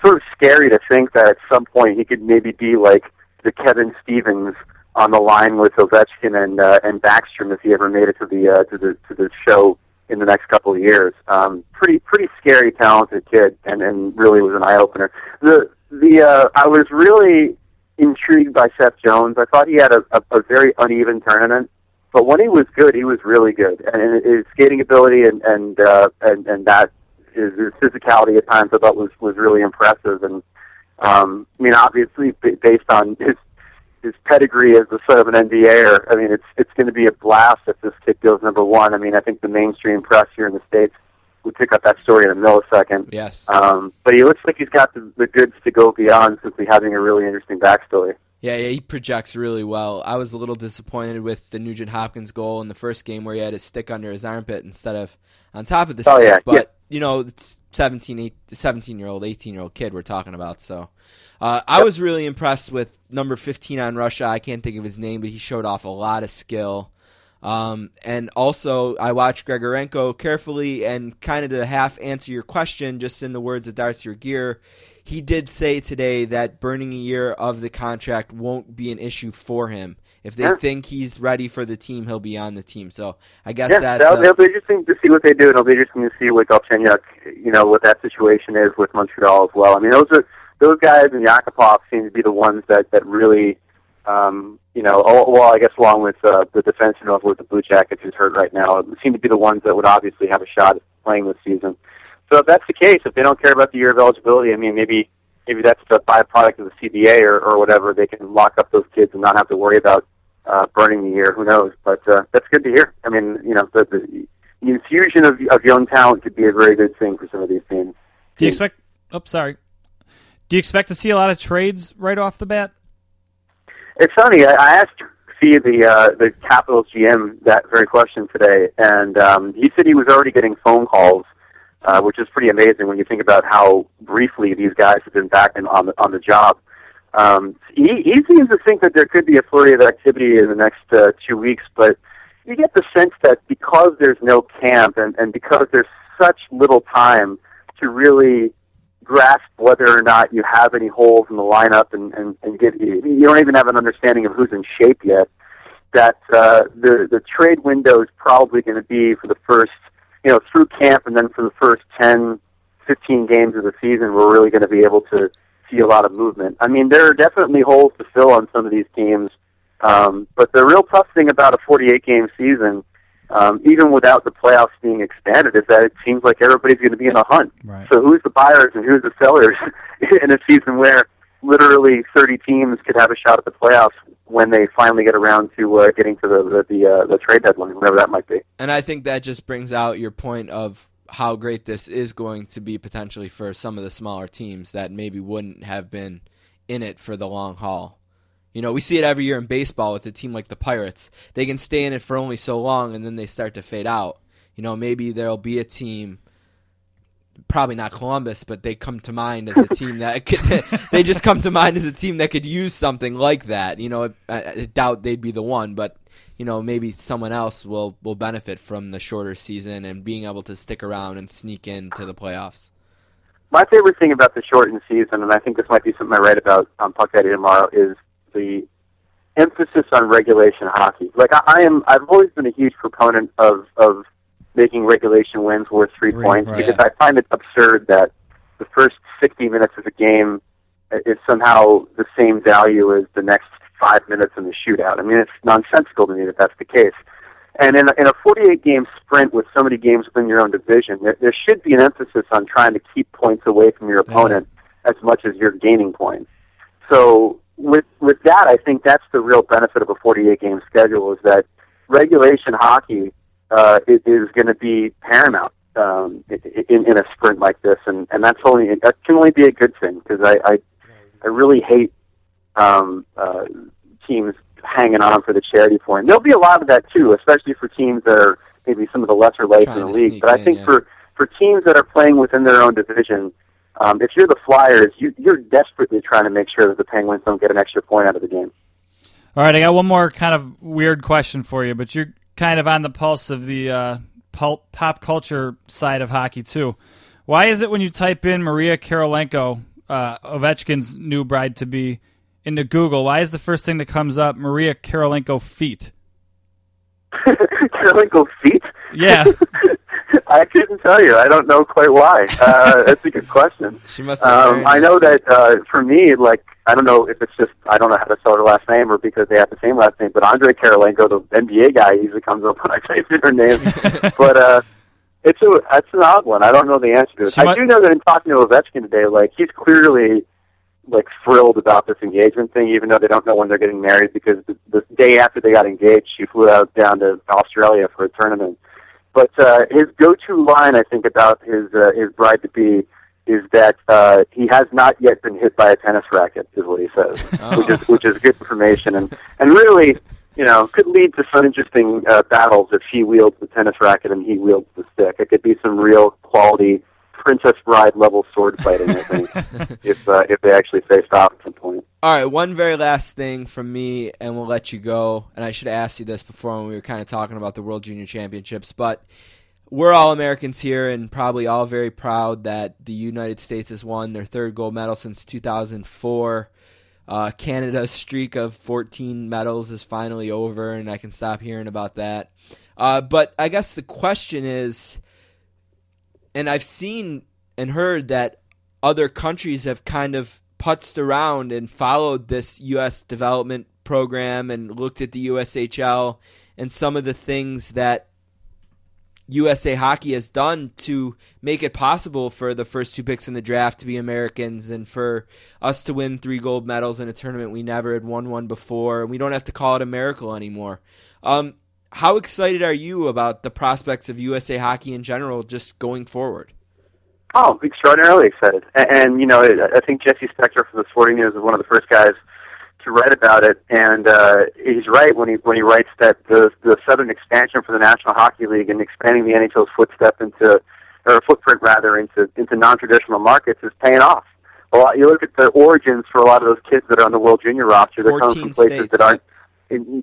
sort of scary to think that at some point he could maybe be like the Kevin Stevens on the line with Ovechkin and uh, and Backstrom if he ever made it to the uh, to the to the show in the next couple of years. Um, pretty pretty scary, talented kid, and, and really was an eye opener. The the uh, I was really intrigued by Seth Jones. I thought he had a, a, a very uneven tournament, but when he was good, he was really good. And his skating ability and and uh, and, and that his, his physicality at times I thought was was really impressive. And um, I mean, obviously, based on his his pedigree as the son of an N B A er, I mean, it's it's going to be a blast if this kid goes number one. I mean, I think the mainstream press here in the States would pick up that story in a millisecond. Yes. Um, but he looks like he's got the, the goods to go beyond, simply having a really interesting backstory. Yeah, yeah, he projects really well. I was a little disappointed with the Nugent Hopkins goal in the first game where he had his stick under his armpit instead of on top of the oh, stick. Yeah, but, yeah. You know, it's seventeen, eight, seventeen-year-old, eighteen-year-old kid we're talking about. So uh, I yep. was really impressed with number fifteen on Russia. I can't think of his name, but he showed off a lot of skill. Um, and also I watched Gregorenko carefully, and kind of to half answer your question, just in the words of Darcy Regier, he did say today that burning a year of the contract won't be an issue for him. If they yeah. think he's ready for the team, he'll be on the team. So I guess yeah, that's... Yeah, it'll be interesting to see what they do, and it'll be interesting to see what Galchenyuk, you know, what that situation is with Montreal as well. I mean, those are those guys and Yakupov seem to be the ones that, that really... Um, you know, well, I guess along with uh, the defenseman of with the Blue Jackets who's hurt right now, seem to be the ones that would obviously have a shot at playing this season. So if that's the case, if they don't care about the year of eligibility, I mean, maybe maybe that's the byproduct of the C B A or, or whatever. They can lock up those kids and not have to worry about uh, burning the year. Who knows? But uh, that's good to hear. I mean, you know, the, the infusion of, of young talent could be a very good thing for some of these teams. Do you expect? Oh, sorry. Do you expect to see a lot of trades right off the bat? It's funny. I asked Fee, the uh, the Capitals G M, that very question today, and um, he said he was already getting phone calls, uh, which is pretty amazing when you think about how briefly these guys have been back in, on the on the job. Um, he, he seems to think that there could be a flurry of activity in the next uh, two weeks, but you get the sense that because there's no camp and, and because there's such little time to really grasp whether or not you have any holes in the lineup, and, and, and get you don't even have an understanding of who's in shape yet, that uh, the the trade window is probably going to be for the first, you know, through camp, and then for the first ten, fifteen games of the season, we're really going to be able to see a lot of movement. I mean, there are definitely holes to fill on some of these teams, um, but the real tough thing about a forty-eight game season, Um, even without the playoffs being expanded, is that it seems like everybody's going to be in a hunt. Right. So who's the buyers and who's the sellers in a season where literally thirty teams could have a shot at the playoffs when they finally get around to uh, getting to the the, the, uh, the trade deadline, whatever that might be. And I think that just brings out your point of how great this is going to be potentially for some of the smaller teams that maybe wouldn't have been in it for the long haul. You know, we see it every year in baseball with a team like the Pirates. They can stay in it for only so long, and then they start to fade out. You know, maybe there'll be a team, probably not Columbus, but they come to mind as a team that could, they just come to mind as a team that could use something like that. You know, I, I doubt they'd be the one, but you know, maybe someone else will will benefit from the shorter season and being able to stick around and sneak into the playoffs. My favorite thing about the shortened season, and I think this might be something I write about on Puck Daddy tomorrow, is the emphasis on regulation hockey. Like I, I am, I've always been a huge proponent of, of making regulation wins worth three, three points right, because yeah. I find it absurd that the first sixty minutes of a game is somehow the same value as the next five minutes in the shootout. I mean, it's nonsensical to me that that's the case. And in a, in a forty-eight game sprint with so many games within your own division, there, there should be an emphasis on trying to keep points away from your opponent yeah. as much as you're gaining points. So, With with that, I think that's the real benefit of a forty-eight game schedule is that regulation hockey uh, is, is going to be paramount. um, in, in a sprint like this, and, and that's only that can only be a good thing, because I, I I really hate um, uh, teams hanging on for the charity point. There'll be a lot of that too, especially for teams that are maybe some of the lesser lights in the league. But I think in, yeah. for for teams that are playing within their own division, um, if you're the Flyers, you, you're desperately trying to make sure that the Penguins don't get an extra point out of the game. All right, I got one more kind of weird question for you, but you're kind of on the pulse of the uh, pulp, pop culture side of hockey too. Why is it when you type in Maria Karolenko, uh, Ovechkin's new bride-to-be, into Google, why is the first thing that comes up Maria Karolenko feet? Karolenko feet? Yeah. I couldn't tell you. I don't know quite why. Uh, that's a good question. She must have um, I know that uh, for me, like, I don't know if it's just, I don't know how to spell her last name or because they have the same last name, but Andre Karolenko, the N B A guy, usually comes up when I type in her name. But uh, it's a, that's an odd one. I don't know the answer to it. She I might... do know that in talking to Ovechkin today, like, he's clearly like thrilled about this engagement thing, even though they don't know when they're getting married, because the, the day after they got engaged, she flew out down to Australia for a tournament. But uh, his go-to line, I think, about his uh, his bride-to-be is that uh, he has not yet been hit by a tennis racket, is what he says, oh. which is which is good information, and and really, you know, could lead to some interesting uh, battles if she wields the tennis racket and he wields the stick. It could be some real quality Princess Bride level sword fighting, I think, if uh, if they actually faced off at some point. All right, one very last thing from me, and we'll let you go. And I should have asked you this before when we were kind of talking about the World Junior Championships, but we're all Americans here and probably all very proud that the United States has won their third gold medal since two thousand four. Uh, Canada's streak of fourteen medals is finally over, and I can stop hearing about that. Uh, but I guess the question is, and I've seen and heard that other countries have kind of putzed around and followed this U S development program and looked at the U S H L and some of the things that U S A Hockey has done to make it possible for the first two picks in the draft to be Americans and for us to win three gold medals in a tournament we never had won one before. We don't have to call it a miracle anymore. Um, How excited are you about the prospects of U S A Hockey in general just going forward? Oh, extraordinarily excited. And, and you know, I think Jesse Spector from the Sporting News is one of the first guys to write about it, and uh, he's right when he when he writes that the the Southern expansion for the National Hockey League and expanding the N H L's footstep into, or footprint rather, into, into non-traditional markets is paying off. A lot, you look at the origins for a lot of those kids that are on the World Junior roster, they're coming from places states, that aren't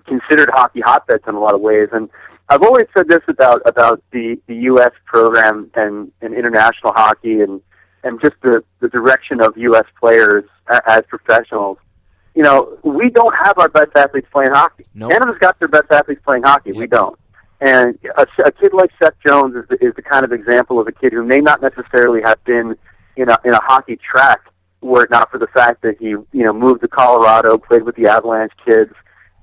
considered hockey hotbeds in a lot of ways. And I've always said this about, about the, the U S program and, and international hockey and, and just the, the direction of U S players as professionals. You know, we don't have our best athletes playing hockey. Nope. Canada's got their best athletes playing hockey. Yep. We don't. And a, a kid like Seth Jones is the, is the kind of example of a kid who may not necessarily have been in a, in a hockey track were it not for the fact that he, you know, moved to Colorado, played with the Avalanche kids,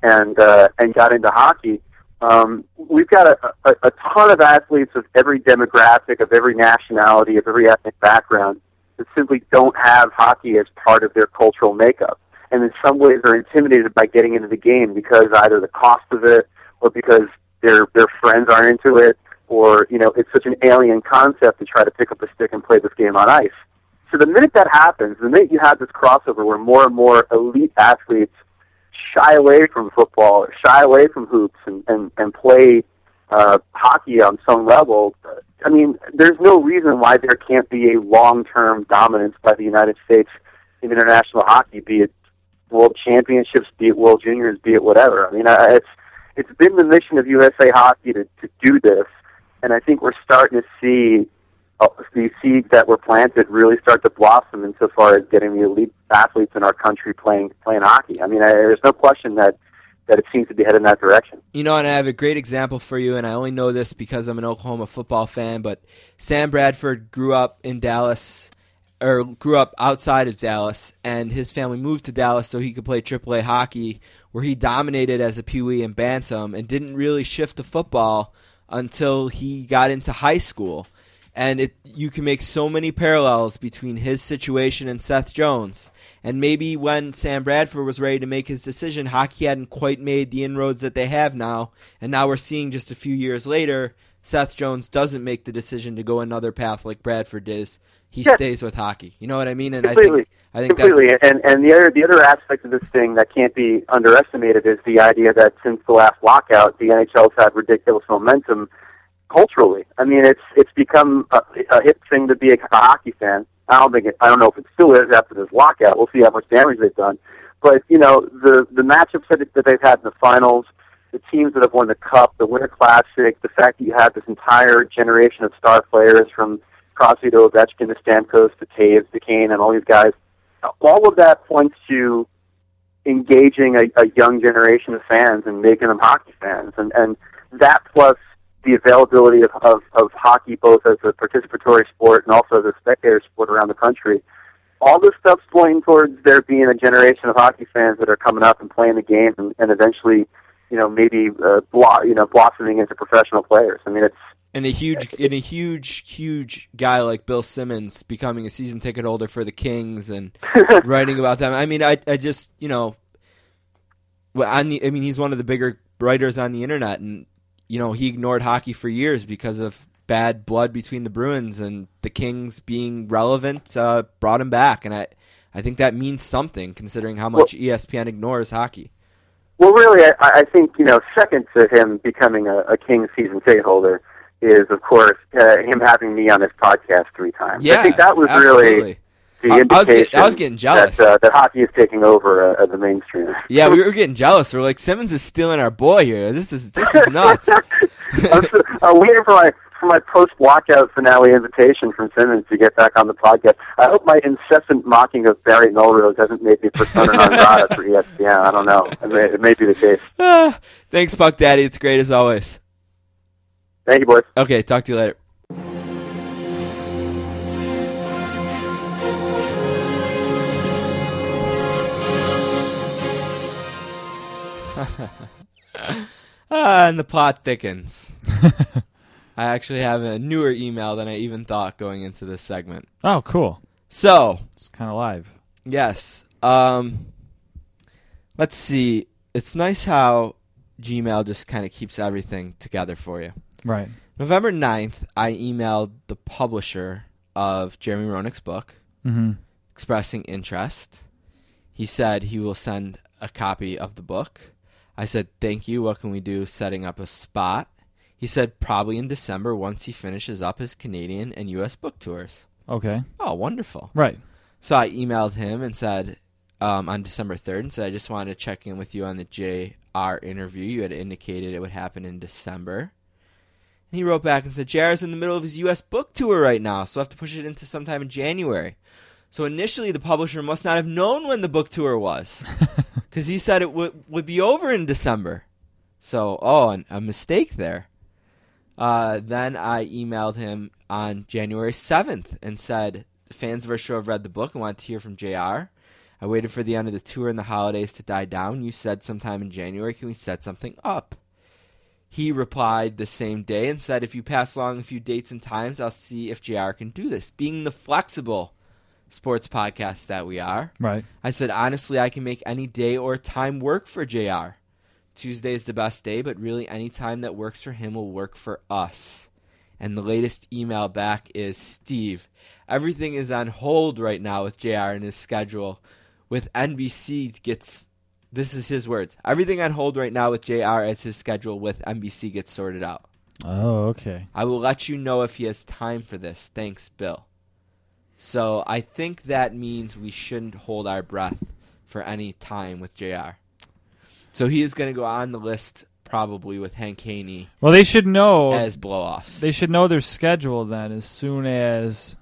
and uh, and got into hockey. Um, we've got a, a, a ton of athletes of every demographic, of every nationality, of every ethnic background that simply don't have hockey as part of their cultural makeup. And in some ways are intimidated by getting into the game because either the cost of it or because their their friends aren't into it, or, you know, it's such an alien concept to try to pick up a stick and play this game on ice. So the minute that happens, the minute you have this crossover where more and more elite athletes shy away from football or shy away from hoops and, and, and play uh, hockey on some level, I mean, there's no reason why there can't be a long-term dominance by the United States in international hockey, be it world championships, be it world juniors, be it whatever. I mean, I, it's it's been the mission of U S A Hockey to, to do this, and I think we're starting to see uh, the seeds that were planted really start to blossom insofar as getting the elite athletes in our country playing playing hockey. I mean, I, there's no question that, that it seems to be headed in that direction. You know, and I have a great example for you, and I only know this because I'm an Oklahoma football fan, but Sam Bradford grew up in Dallas, or grew up outside of Dallas, and his family moved to Dallas so he could play triple A hockey, where he dominated as a peewee and bantam and didn't really shift to football until he got into high school. And it, you can make so many parallels between his situation and Seth Jones. And maybe when Sam Bradford was ready to make his decision, hockey hadn't quite made the inroads that they have now. And now we're seeing just a few years later Seth Jones doesn't make the decision to go another path like Bradford is. He yeah. stays with hockey. You know what I mean? And completely. I think, I think completely. That's... And and the other the other aspect of this thing that can't be underestimated is the idea that since the last lockout, the N H L's had ridiculous momentum culturally. I mean, it's it's become a, a hip thing to be a hockey fan. I don't think it, I don't know if it still is after this lockout. We'll see how much damage they've done. But you know, the the matchups that, that they've had in the finals, the teams that have won the Cup, the Winter Classic, the fact that you have this entire generation of star players from Crosby to Ovechkin to Stamkos to Taves to Kane and all these guys, all of that points to engaging a, a young generation of fans and making them hockey fans. And, and that plus the availability of, of, of hockey both as a participatory sport and also as a spectator sport around the country, all this stuff's pointing towards there being a generation of hockey fans that are coming up and playing the game and, and eventually, you know, maybe uh, blo- you know, blossoming into professional players. I mean, it's and a huge it's, and a huge huge guy like Bill Simmons becoming a season ticket holder for the Kings and writing about them. I mean, I I just you know, on the I mean, he's one of the bigger writers on the internet, and you know, he ignored hockey for years because of bad blood between the Bruins, and the Kings being relevant uh, brought him back, and I I think that means something considering how much well, E S P N ignores hockey. Well, really, I, I think, you know, second to him becoming a, a Kings season ticket holder is, of course, uh, him having me on his podcast three times. Yeah, I think that was absolutely. really the I, indication I was, get, I was getting jealous. That, uh, that hockey is taking over uh, the mainstream. Yeah, we were getting jealous. We were like, Simmons is stealing our boy here. This is this is nuts. I'm, I'm waiting for my, for my post-lockout finale invitation from Simmons to get back on the podcast. I hope my incessant mocking of Barry Melrose hasn't made me persona non grata for E S P N. I don't know. It may, it may be the case. Ah, thanks, Puck Daddy. It's great as always. Thank you, boys. Okay, talk to you later. ah, and the plot thickens. I actually have a newer email than I even thought going into this segment. Oh, cool. So. It's kind of live. Yes. Um, let's see. It's nice how Gmail just kind of keeps everything together for you. Right. November ninth, I emailed the publisher of Jeremy Roenick's book, mm-hmm. expressing interest. He said he will send a copy of the book. I said, thank you. What can we do? Setting up a spot. He said probably in December once he finishes up his Canadian and U S book tours. Okay. Oh, wonderful. Right. So I emailed him and said um, on December third and said, I just wanted to check in with you on the J R interview. You had indicated it would happen in December. And he wrote back and said, J R's in the middle of his U S book tour right now, so I have to push it into sometime in January. So initially the publisher must not have known when the book tour was because he said it w- would be over in December. So, oh, an, a mistake there. Uh, then I emailed him on January seventh and said, fans of our show have read the book and want to hear from J R. I waited for the end of the tour and the holidays to die down. You said sometime in January, can we set something up? He replied the same day and said, if you pass along a few dates and times, I'll see if J R can do this. Being the flexible sports podcast that we are. Right. I said, honestly, I can make any day or time work for J R. Tuesday is the best day, but really any time that works for him will work for us. And the latest email back is, Steve, everything is on hold right now with J R and his schedule. With N B C gets, this is his words, everything on hold right now with J R as his schedule with N B C gets sorted out. Oh, okay. I will let you know if he has time for this. Thanks, Bill. So I think that means we shouldn't hold our breath for any time with J R. So he is going to go on the list probably with Hank Haney. Well, they should know as blowoffs. They should know their schedule then as soon as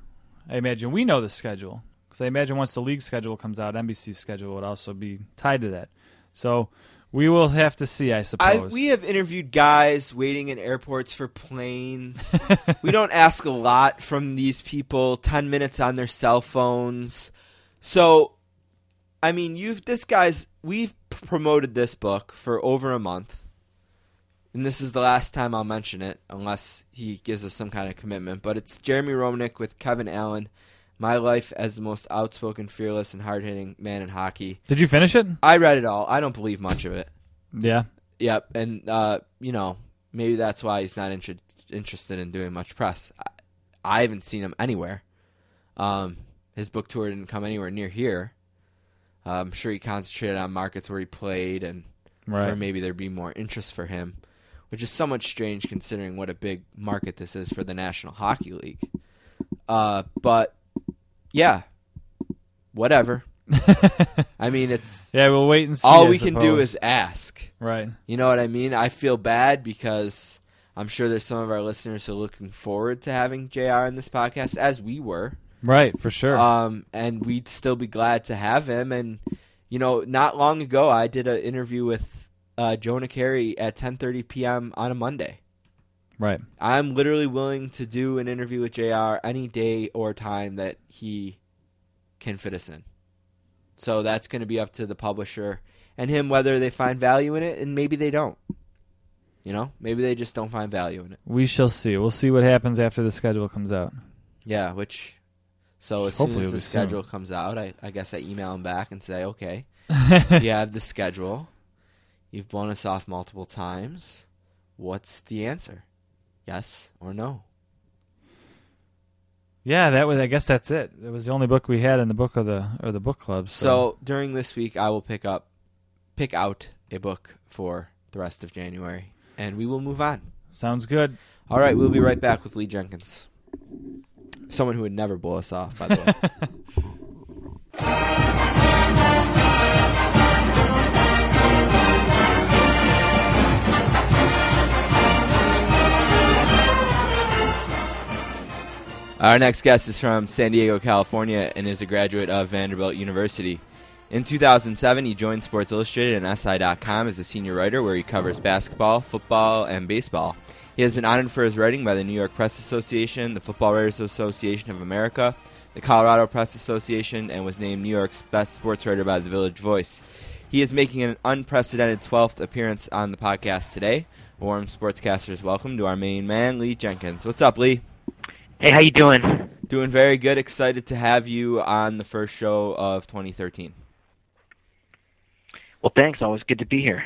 I imagine we know the schedule, because I imagine once the league schedule comes out, N B C's schedule would also be tied to that. So we will have to see, I suppose. I've, we have interviewed guys waiting in airports for planes. We don't ask a lot from these people. Ten minutes on their cell phones. So, I mean, you've this guy's. We've promoted this book for over a month, and this is the last time I'll mention it unless he gives us some kind of commitment, but it's Jeremy Roenick with Kevin Allen, My Life as the Most Outspoken, Fearless, and Hard-Hitting Man in Hockey. Did you finish it? I read it all. I don't believe much of it. Yeah. Yep, and, uh, you know, maybe that's why he's not inter- interested in doing much press. I, I haven't seen him anywhere. Um, his book tour didn't come anywhere near here. Uh, I'm sure he concentrated on markets where he played and right. where maybe there'd be more interest for him, which is somewhat strange considering what a big market this is for the National Hockey League. Uh, but, yeah, whatever. I mean, it's... Yeah, we'll wait and see. All we can do is ask. Right. You know what I mean? I feel bad because I'm sure there's some of our listeners who are looking forward to having J R in this podcast, as we were. Right, for sure. Um, and we'd still be glad to have him. And, you know, not long ago, I did an interview with uh, Jonah Carey at ten thirty p.m. on a Monday. Right. I'm literally willing to do an interview with J R any day or time that he can fit us in. So that's going to be up to the publisher and him whether they find value in it, and maybe they don't. You know, maybe they just don't find value in it. We shall see. We'll see what happens after the schedule comes out. Yeah, which so as Hopefully soon as the schedule soon. comes out, I, I guess I email him back and say, okay, you have the schedule. You've blown us off multiple times. What's the answer? Yes or no? Yeah, that was. I guess that's it. It was the only book we had in the book of the or the book club. So, so during this week, I will pick up, pick out a book for the rest of January, and we will move on. Sounds good. All right, we'll be right back with Lee Jenkins, someone who would never blow us off, by the way. Our next guest is from San Diego, California, and is a graduate of Vanderbilt University. In two thousand seven, he joined Sports Illustrated and S I dot com as a senior writer where he covers basketball, football, and baseball. He has been honored for his writing by the New York Press Association, the Football Writers Association of America, the Colorado Press Association, and was named New York's best sports writer by the Village Voice. He is making an unprecedented twelfth appearance on the podcast today. Warm sportscasters, welcome to our main man, Lee Jenkins. What's up, Lee? Hey, how you doing? Doing very good. Excited to have you on the first show of twenty thirteen. Well, thanks. Always good to be here.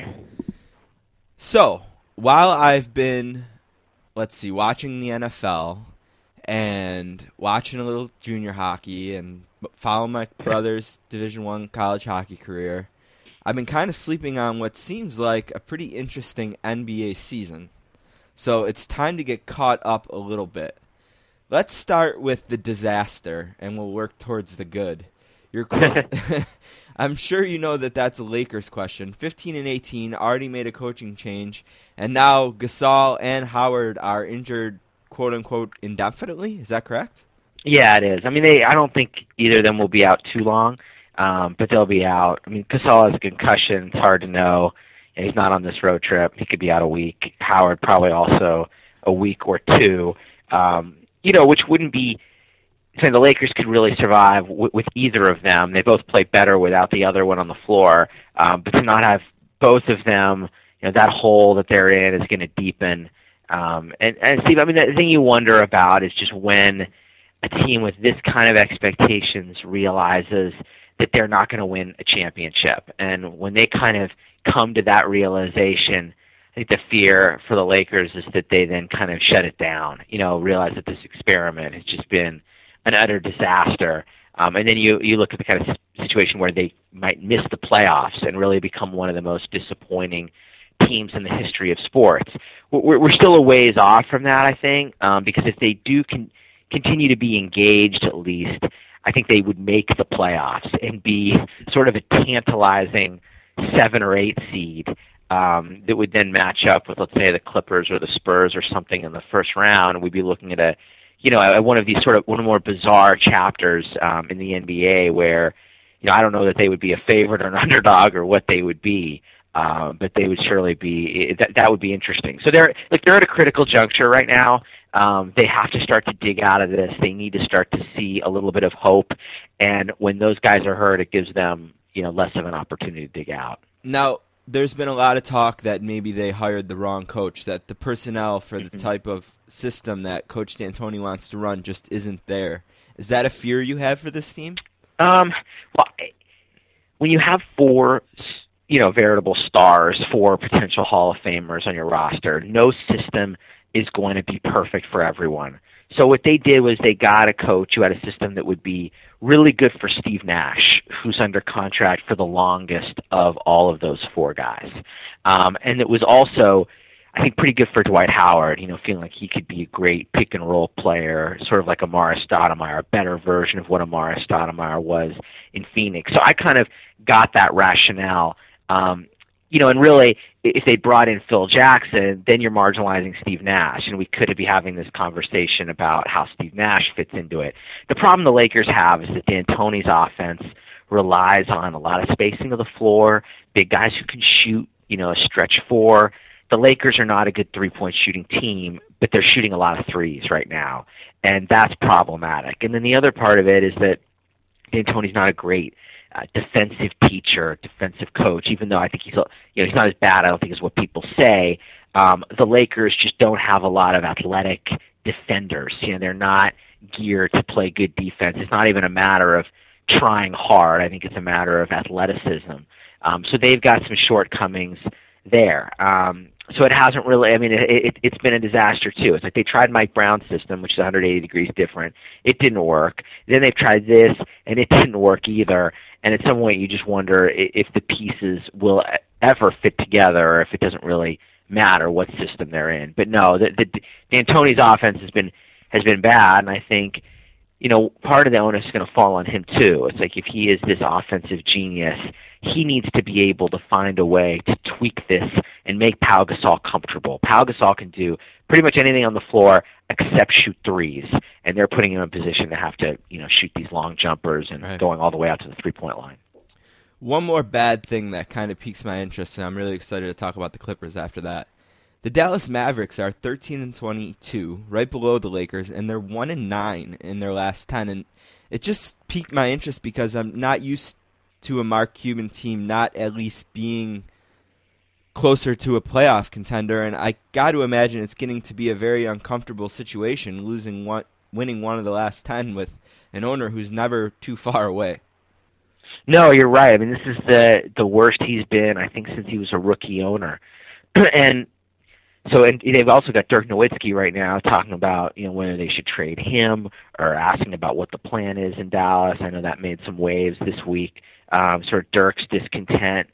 So, while I've been, let's see, watching the N F L and watching a little junior hockey and following my brother's Division I college hockey career, I've been kind of sleeping on what seems like a pretty interesting N B A season. So it's time to get caught up a little bit. Let's start with the disaster, and we'll work towards the good. Your co- I'm sure you know that that's a Lakers question. fifteen and eighteen, already made a coaching change, and now Gasol and Howard are injured, quote-unquote, indefinitely? Is that correct? Yeah, it is. I mean, they. I don't think either of them will be out too long, um, but they'll be out. I mean, Gasol has a concussion. It's hard to know. And he's not on this road trip. He could be out a week. Howard probably also a week or two. Um You know, which wouldn't be saying the Lakers could really survive w- with either of them. They both play better without the other one on the floor. Um, but to not have both of them, you know, that hole that they're in is going to deepen. Um, and, and, Steve, I mean, the thing you wonder about is just when a team with this kind of expectations realizes that they're not going to win a championship. And when they kind of come to that realization, I think the fear for the Lakers is that they then kind of shut it down, you know, realize that this experiment has just been an utter disaster. Um, and then you, you look at the kind of situation where they might miss the playoffs and really become one of the most disappointing teams in the history of sports. We're, we're still a ways off from that, I think, um, because if they do con- continue to be engaged at least, I think they would make the playoffs and be sort of a tantalizing seven or eight seed. Um, that would then match up with, let's say, the Clippers or the Spurs or something in the first round. We'd be looking at a, you know, at one of these sort of one of the more bizarre chapters um, in the N B A where, you know, I don't know that they would be a favorite or an underdog or what they would be, um, but they would surely be. That that would be interesting. So they're like they're at a critical juncture right now. Um, they have to start to dig out of this. They need to start to see a little bit of hope, and when those guys are hurt, it gives them, you know, less of an opportunity to dig out. Now, there's been a lot of talk that maybe they hired the wrong coach, that the personnel for the mm-hmm. type of system that Coach D'Antoni wants to run just isn't there. Is that a fear you have for this team? Um, well, when you have four, you know, veritable stars, four potential Hall of Famers on your roster, no system is going to be perfect for everyone. So what they did was they got a coach who had a system that would be really good for Steve Nash, who's under contract for the longest of all of those four guys. Um, and it was also, I think, pretty good for Dwight Howard, you know, feeling like he could be a great pick-and-roll player, sort of like Amara Stoudemire, a better version of what Amara Stoudemire was in Phoenix. So I kind of got that rationale. Um, you know, and really, if they brought in Phil Jackson, then you're marginalizing Steve Nash, and we could be having this conversation about how Steve Nash fits into it. The problem the Lakers have is that D'Antoni's offense relies on a lot of spacing of the floor, big guys who can shoot, you know, a stretch four. The Lakers are not a good three-point shooting team, but they're shooting a lot of threes right now, and that's problematic. And then the other part of it is that D'Antoni's not a great Uh, defensive teacher, defensive coach, even though I think he's, you know, he's not as bad, I don't think, is what people say. Um, the Lakers just don't have a lot of athletic defenders. You know, they're not geared to play good defense. It's not even a matter of trying hard. I think it's a matter of athleticism. Um, so they've got some shortcomings there. Um, so it hasn't really, I mean, it, it, it's been a disaster too. It's like they tried Mike Brown's system, which is one hundred eighty degrees different. It didn't work. Then they've tried this, and it didn't work either. And at some point, you just wonder if the pieces will ever fit together, or if it doesn't really matter what system they're in. But no, the, the, D'Antoni's offense has been has been bad, and I think, you know, part of the onus is going to fall on him too. It's like if he is this offensive genius, he needs to be able to find a way to tweak this and make Pau Gasol comfortable. Pau Gasol can do pretty much anything on the floor except shoot threes, and they're putting him in a position to have to, you know, shoot these long jumpers and right. going all the way out to the three-point line. One more bad thing that kind of piques my interest, and I'm really excited to talk about the Clippers after that. The Dallas Mavericks are thirteen and twenty-two, right below the Lakers, and they're one and nine in their last ten. And it just piqued my interest because I'm not used to a Mark Cuban team not at least being closer to a playoff contender, and I got to imagine it's getting to be a very uncomfortable situation, losing one, winning one of the last ten with an owner who's never too far away. No, you're right. I mean, this is the the worst he's been, I think, since he was a rookie owner, and so and they've also got Dirk Nowitzki right now talking about, you know, whether they should trade him or asking about what the plan is in Dallas. I know that made some waves this week. Um, sort of Dirk's discontent.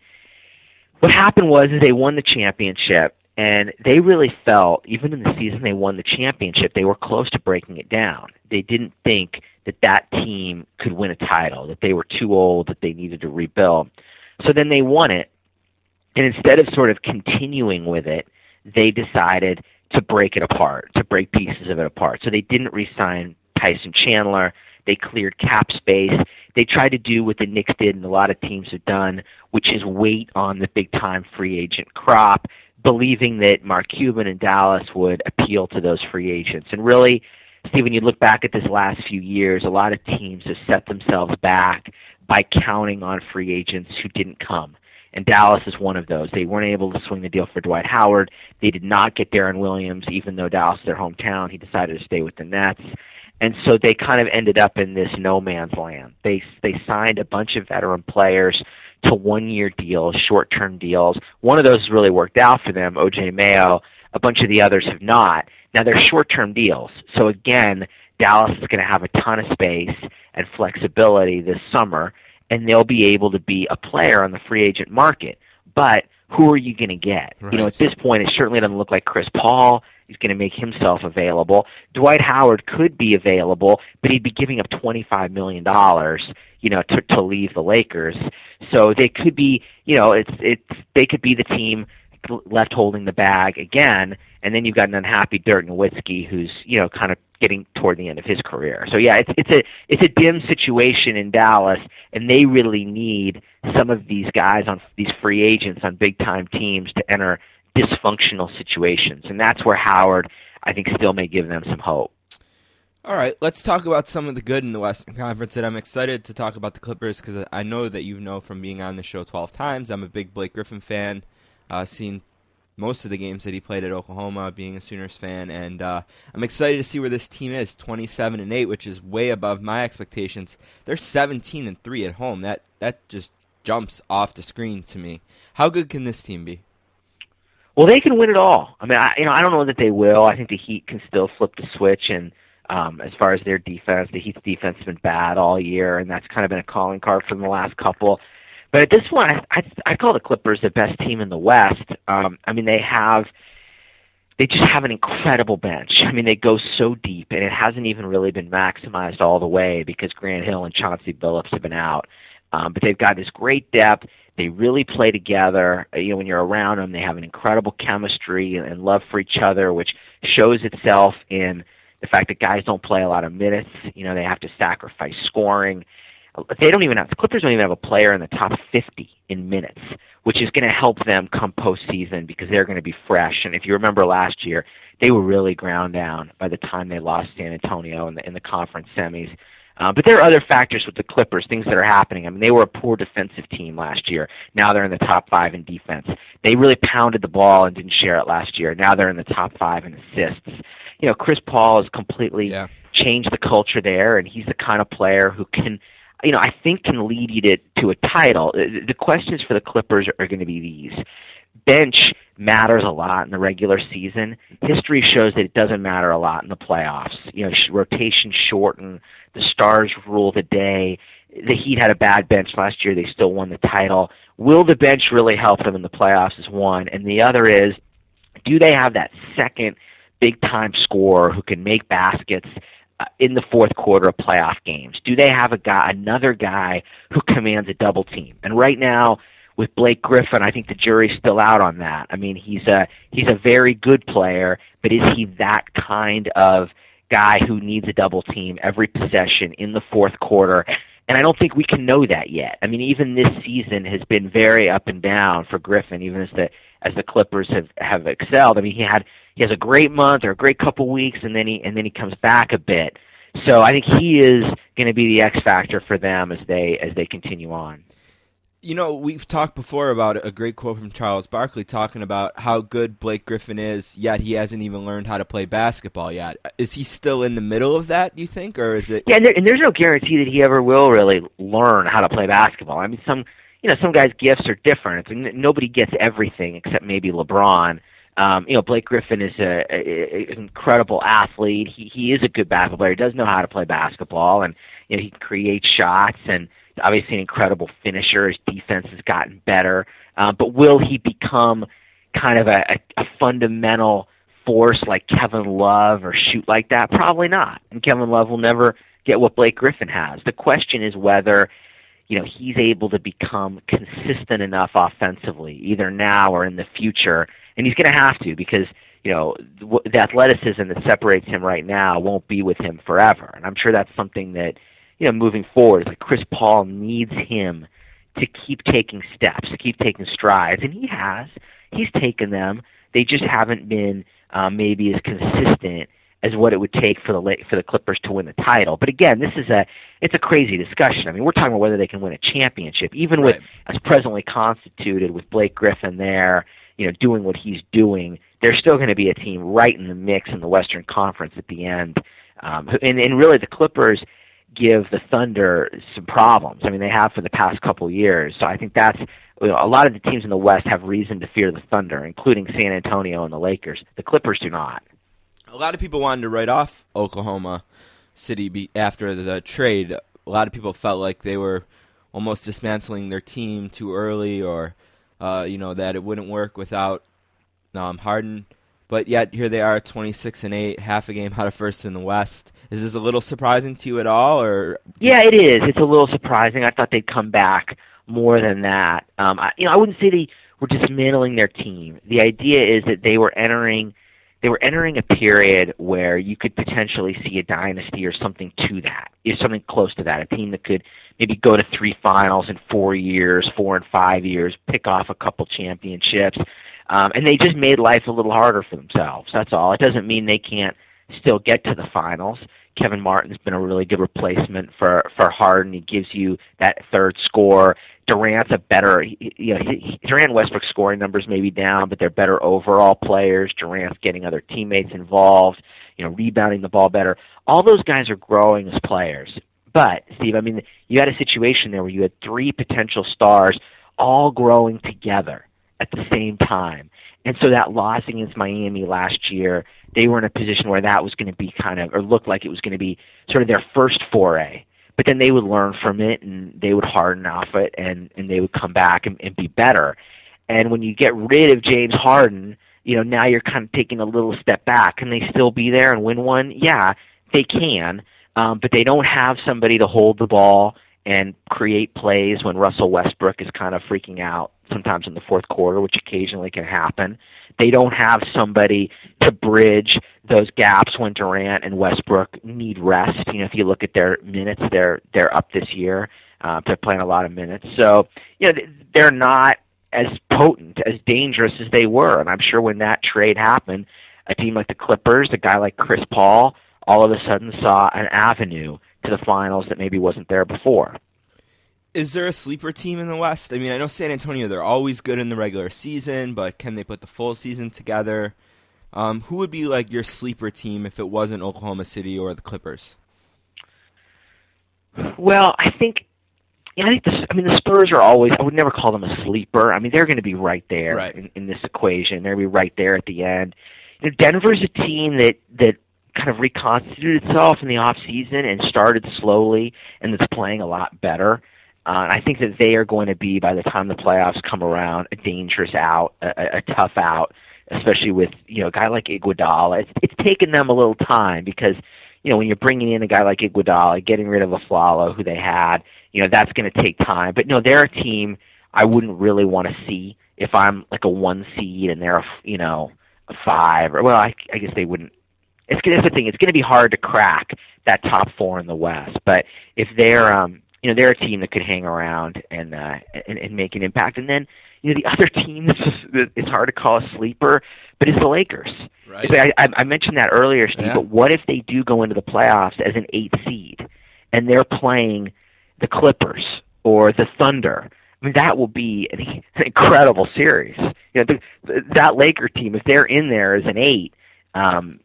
What happened was is they won the championship, and they really felt, even in the season they won the championship, they were close to breaking it down. They didn't think that that team could win a title, that they were too old, that they needed to rebuild. So then they won it, and instead of sort of continuing with it, they decided to break it apart, to break pieces of it apart. So they didn't re-sign Tyson Chandler. They cleared cap space. They tried to do what the Knicks did and a lot of teams have done, which is wait on the big-time free agent crop, believing that Mark Cuban and Dallas would appeal to those free agents. And really, Steve, when you look back at this last few years, a lot of teams have set themselves back by counting on free agents who didn't come. And Dallas is one of those. They weren't able to swing the deal for Dwight Howard. They did not get Darren Williams, even though Dallas is their hometown. He decided to stay with the Nets. And so they kind of ended up in this no man's land. They they signed a bunch of veteran players to one-year deals, short-term deals. One of those has really worked out for them, O J Mayo. A bunch of the others have not. Now, they're short-term deals. So, again, Dallas is going to have a ton of space and flexibility this summer, and they'll be able to be a player on the free agent market. But who are you going to get? Right. You know, at this point, it certainly doesn't look like Chris Paul is going to make himself available. Dwight Howard could be available, but he'd be giving up twenty-five million dollars, you know, to, to leave the Lakers. So they could be, you know, it's it's they could be the team left holding the bag again, and then you've got an unhappy Dirk Nowitzki who's, you know, kind of getting toward the end of his career. So yeah, it's it's a it's a dim situation in Dallas, and they really need some of these guys on these free agents on big time teams to enter dysfunctional situations, and that's where Howard, I think, still may give them some hope. All right, let's talk about some of the good in the Western Conference, and I'm excited to talk about the Clippers because I know that you know from being on the show twelve times, I'm a big Blake Griffin fan, uh, seen most of the games that he played at Oklahoma, being a Sooners fan, and uh, I'm excited to see where this team is, twenty-seven and eight, which is way above my expectations. They're seventeen and three at home. That, that just jumps off the screen to me. How good can this team be? Well, they can win it all. I mean, I, you know, I don't know that they will. I think the Heat can still flip the switch, and um, as far as their defense, the Heat's defense has been bad all year, and that's kind of been a calling card from the last couple. But at this one, I, I, I call the Clippers the best team in the West. Um, I mean, they have they just have an incredible bench. I mean, they go so deep, and it hasn't even really been maximized all the way because Grant Hill and Chauncey Billups have been out. Um, but they've got this great depth. They really play together. You know, when you're around them, they have an incredible chemistry and, and love for each other, which shows itself in the fact that guys don't play a lot of minutes. You know, they have to sacrifice scoring. They don't even have the Clippers don't even have a player in the top fifty in minutes, which is going to help them come postseason because they're going to be fresh. And if you remember last year, they were really ground down by the time they lost San Antonio in the in the conference semis. Uh, but there are other factors with the Clippers, things that are happening. I mean, they were a poor defensive team last year. Now they're in the top five in defense. They really pounded the ball and didn't share it last year. Now they're in the top five in assists. You know, Chris Paul has completely yeah. changed the culture there, and he's the kind of player who can, you know, I think can lead you to, to a title. The questions for the Clippers are going to be these. Bench matters a lot in the regular season. History shows that it doesn't matter a lot in the playoffs. You know, rotation shorten, the stars rule the day. The Heat had a bad bench last year. They still won the title. Will the bench really help them in the playoffs is one. And the other is, do they have that second big-time scorer who can make baskets in the fourth quarter of playoff games? Do they have a guy, another guy who commands a double team? And right now, with Blake Griffin, I think the jury's still out on that. I mean, he's a he's a very good player, but is he that kind of guy who needs a double team every possession in the fourth quarter? And I don't think we can know that yet. I mean, even this season has been very up and down for Griffin, even as the as the Clippers have, have excelled. I mean, he had he has a great month or a great couple weeks, and then he and then he comes back a bit. So I think he is going to be the X factor for them as they as they continue on. You know, we've talked before about a great quote from Charles Barkley talking about how good Blake Griffin is, yet he hasn't even learned how to play basketball yet. Is he still in the middle of that, do you think, or is it? Yeah, and, there, and there's no guarantee that he ever will really learn how to play basketball. I mean, some you know some guys' gifts are different. It's, nobody gets everything except maybe LeBron. Um, you know, Blake Griffin is a, a, an incredible athlete. He he is a good basketball player. He does know how to play basketball, and you know he creates shots and. Obviously an incredible finisher. His defense has gotten better. Uh, but will he become kind of a, a, a fundamental force like Kevin Love or shoot like that? Probably not. And Kevin Love will never get what Blake Griffin has. The question is whether, you know, he's able to become consistent enough offensively, either now or in the future. And he's going to have to because, you know, the athleticism that separates him right now won't be with him forever. And I'm sure that's something that, you know, moving forward, it's like Chris Paul needs him to keep taking steps, to keep taking strides, and he has. He's taken them. They just haven't been uh, maybe as consistent as what it would take for the for the Clippers to win the title. But again, this is a it's a crazy discussion. I mean, we're talking about whether they can win a championship, even right. with as presently constituted with Blake Griffin there, you know, doing what he's doing. They're still going to be a team right in the mix in the Western Conference at the end, um, and and really the Clippers give the Thunder some problems. I mean, they have for the past couple years. So I think that's, you know, a lot of the teams in the West have reason to fear the Thunder, including San Antonio and the Lakers. The Clippers do not. A lot of people wanted to write off Oklahoma City after the trade. A lot of people felt like they were almost dismantling their team too early or, uh, you know, that it wouldn't work without um, Harden. But yet here they are, twenty-six and eight, half a game out of first in the West. Is this a little surprising to you at all? Or yeah, it is. It's a little surprising. I thought they'd come back more than that. Um, I, you know, I wouldn't say they were dismantling their team. The idea is that they were entering, they were entering a period where you could potentially see a dynasty or something to that, you know, something close to that. A team that could maybe go to three finals in four years, four and five years, pick off a couple championships. Um, and they just made life a little harder for themselves, that's all. It doesn't mean they can't still get to the finals. Kevin Martin's been a really good replacement for, for Harden. He gives you that third score. Durant's a better, you know, he, Durant and Westbrook's scoring numbers may be down, but they're better overall players. Durant's getting other teammates involved, you know, rebounding the ball better. All those guys are growing as players. But, Steve, I mean, you had a situation there where you had three potential stars all growing together at the same time. And so that loss against Miami last year, they were in a position where that was going to be kind of, or looked like it was going to be sort of their first foray. But then they would learn from it, and they would harden off it, and, and they would come back and, and be better. And when you get rid of James Harden, you know, now you're kind of taking a little step back. Can they still be there and win one? Yeah, they can, um, but they don't have somebody to hold the ball and create plays when Russell Westbrook is kind of freaking out sometimes in the fourth quarter, which occasionally can happen. They don't have somebody to bridge those gaps when Durant and Westbrook need rest. You know, if you look at their minutes, they're they're up this year. Uh, they're playing a lot of minutes. So, you know, they're not as potent, as dangerous as they were. And I'm sure when that trade happened, a team like the Clippers, a guy like Chris Paul, all of a sudden saw an avenue to the finals that maybe wasn't there before. Is there a sleeper team in the West? I mean, I know San Antonio, they're always good in the regular season, but can they put the full season together? Um, who would be like your sleeper team if it wasn't Oklahoma City or the Clippers? Well, I think, you know, I think the, I mean, the Spurs are always, I would never call them a sleeper. I mean, they're going to be right there right. In, in this equation. They're going to be right there at the end. You know, Denver's a team that, that kind of reconstituted itself in the offseason and started slowly and it's playing a lot better. Uh, I think that they are going to be, by the time the playoffs come around, a dangerous out, a, a tough out, especially with, you know, a guy like Iguodala. It's, it's taken them a little time because, you know, when you're bringing in a guy like Iguodala, getting rid of Aflalo, who they had, you know, that's going to take time. But, no, they're a team I wouldn't really want to see if I'm like a one seed and they're, a, you know, a five. Or, well, I, I guess they wouldn't. It's, that's the thing. It's going to be hard to crack that top four in the West. But if they're um, – you know, they're a team that could hang around and, uh, and and make an impact. And then, you know, the other team it's hard to call a sleeper, but it's the Lakers. Right. So I, I mentioned that earlier, Steve. Yeah. But what if they do go into the playoffs as an eighth seed and they're playing the Clippers or the Thunder? I mean, that will be an, an incredible series. You know, the, that Laker team, if they're in there as an eight. Um,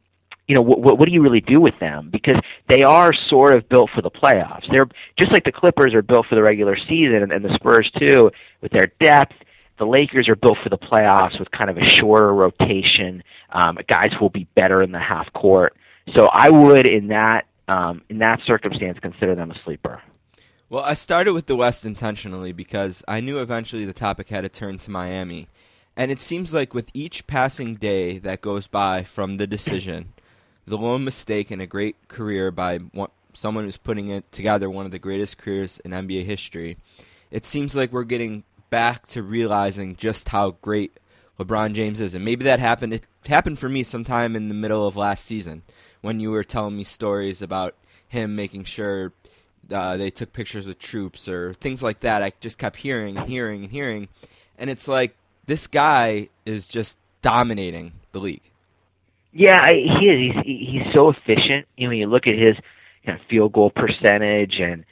You know, what, what do you really do with them? Because they are sort of built for the playoffs. They're just like the Clippers are built for the regular season, and, and the Spurs too, with their depth. The Lakers are built for the playoffs with kind of a shorter rotation. Um, guys who will be better in the half court. So I would, in that um, in that circumstance, consider them a sleeper. Well, I started with the West intentionally because I knew eventually the topic had to turn to Miami, and it seems like with each passing day that goes by from the decision. The lone mistake in a great career by one, someone who's putting it together one of the greatest careers in N B A history. It seems like we're getting back to realizing just how great LeBron James is. And maybe that happened. It happened for me sometime in the middle of last season when you were telling me stories about him making sure uh, they took pictures with troops or things like that. I just kept hearing and hearing and hearing. And it's like this guy is just dominating the league. Yeah, I, he is. He's, he's so efficient. You know, when you look at his you know, field goal percentage, and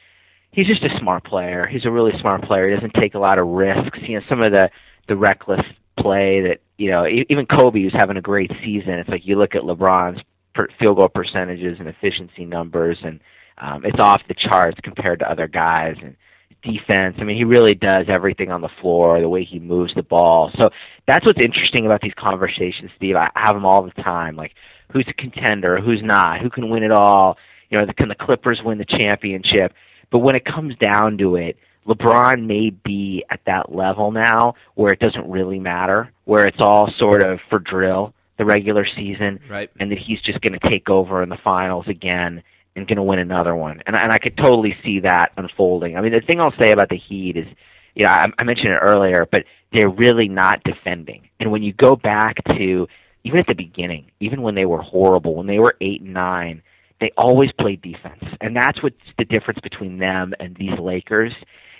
he's just a smart player. He's a really smart player. He doesn't take a lot of risks. You know, some of the, the reckless play that, you know, even Kobe was having a great season. It's like you look at LeBron's per, field goal percentages and efficiency numbers, and um, it's off the charts compared to other guys. And defense, I mean, he really does everything on the floor, the way he moves the ball. So that's what's interesting about these conversations, Steve. I have them all the time, like who's a contender, who's not, who can win it all, you know, can the Clippers win the championship? But when it comes down to it, LeBron may be at that level now where it doesn't really matter, where it's all sort of for drill, the regular season, right. And that he's just going to take over in the finals again and going to win another one. And, and I could totally see that unfolding. I mean, the thing I'll say about the Heat is, you know, I, I mentioned it earlier, but they're really not defending. And when you go back to, even at the beginning, even when they were horrible, when they were eight and nine, they always played defense. And that's what's the difference between them and these Lakers,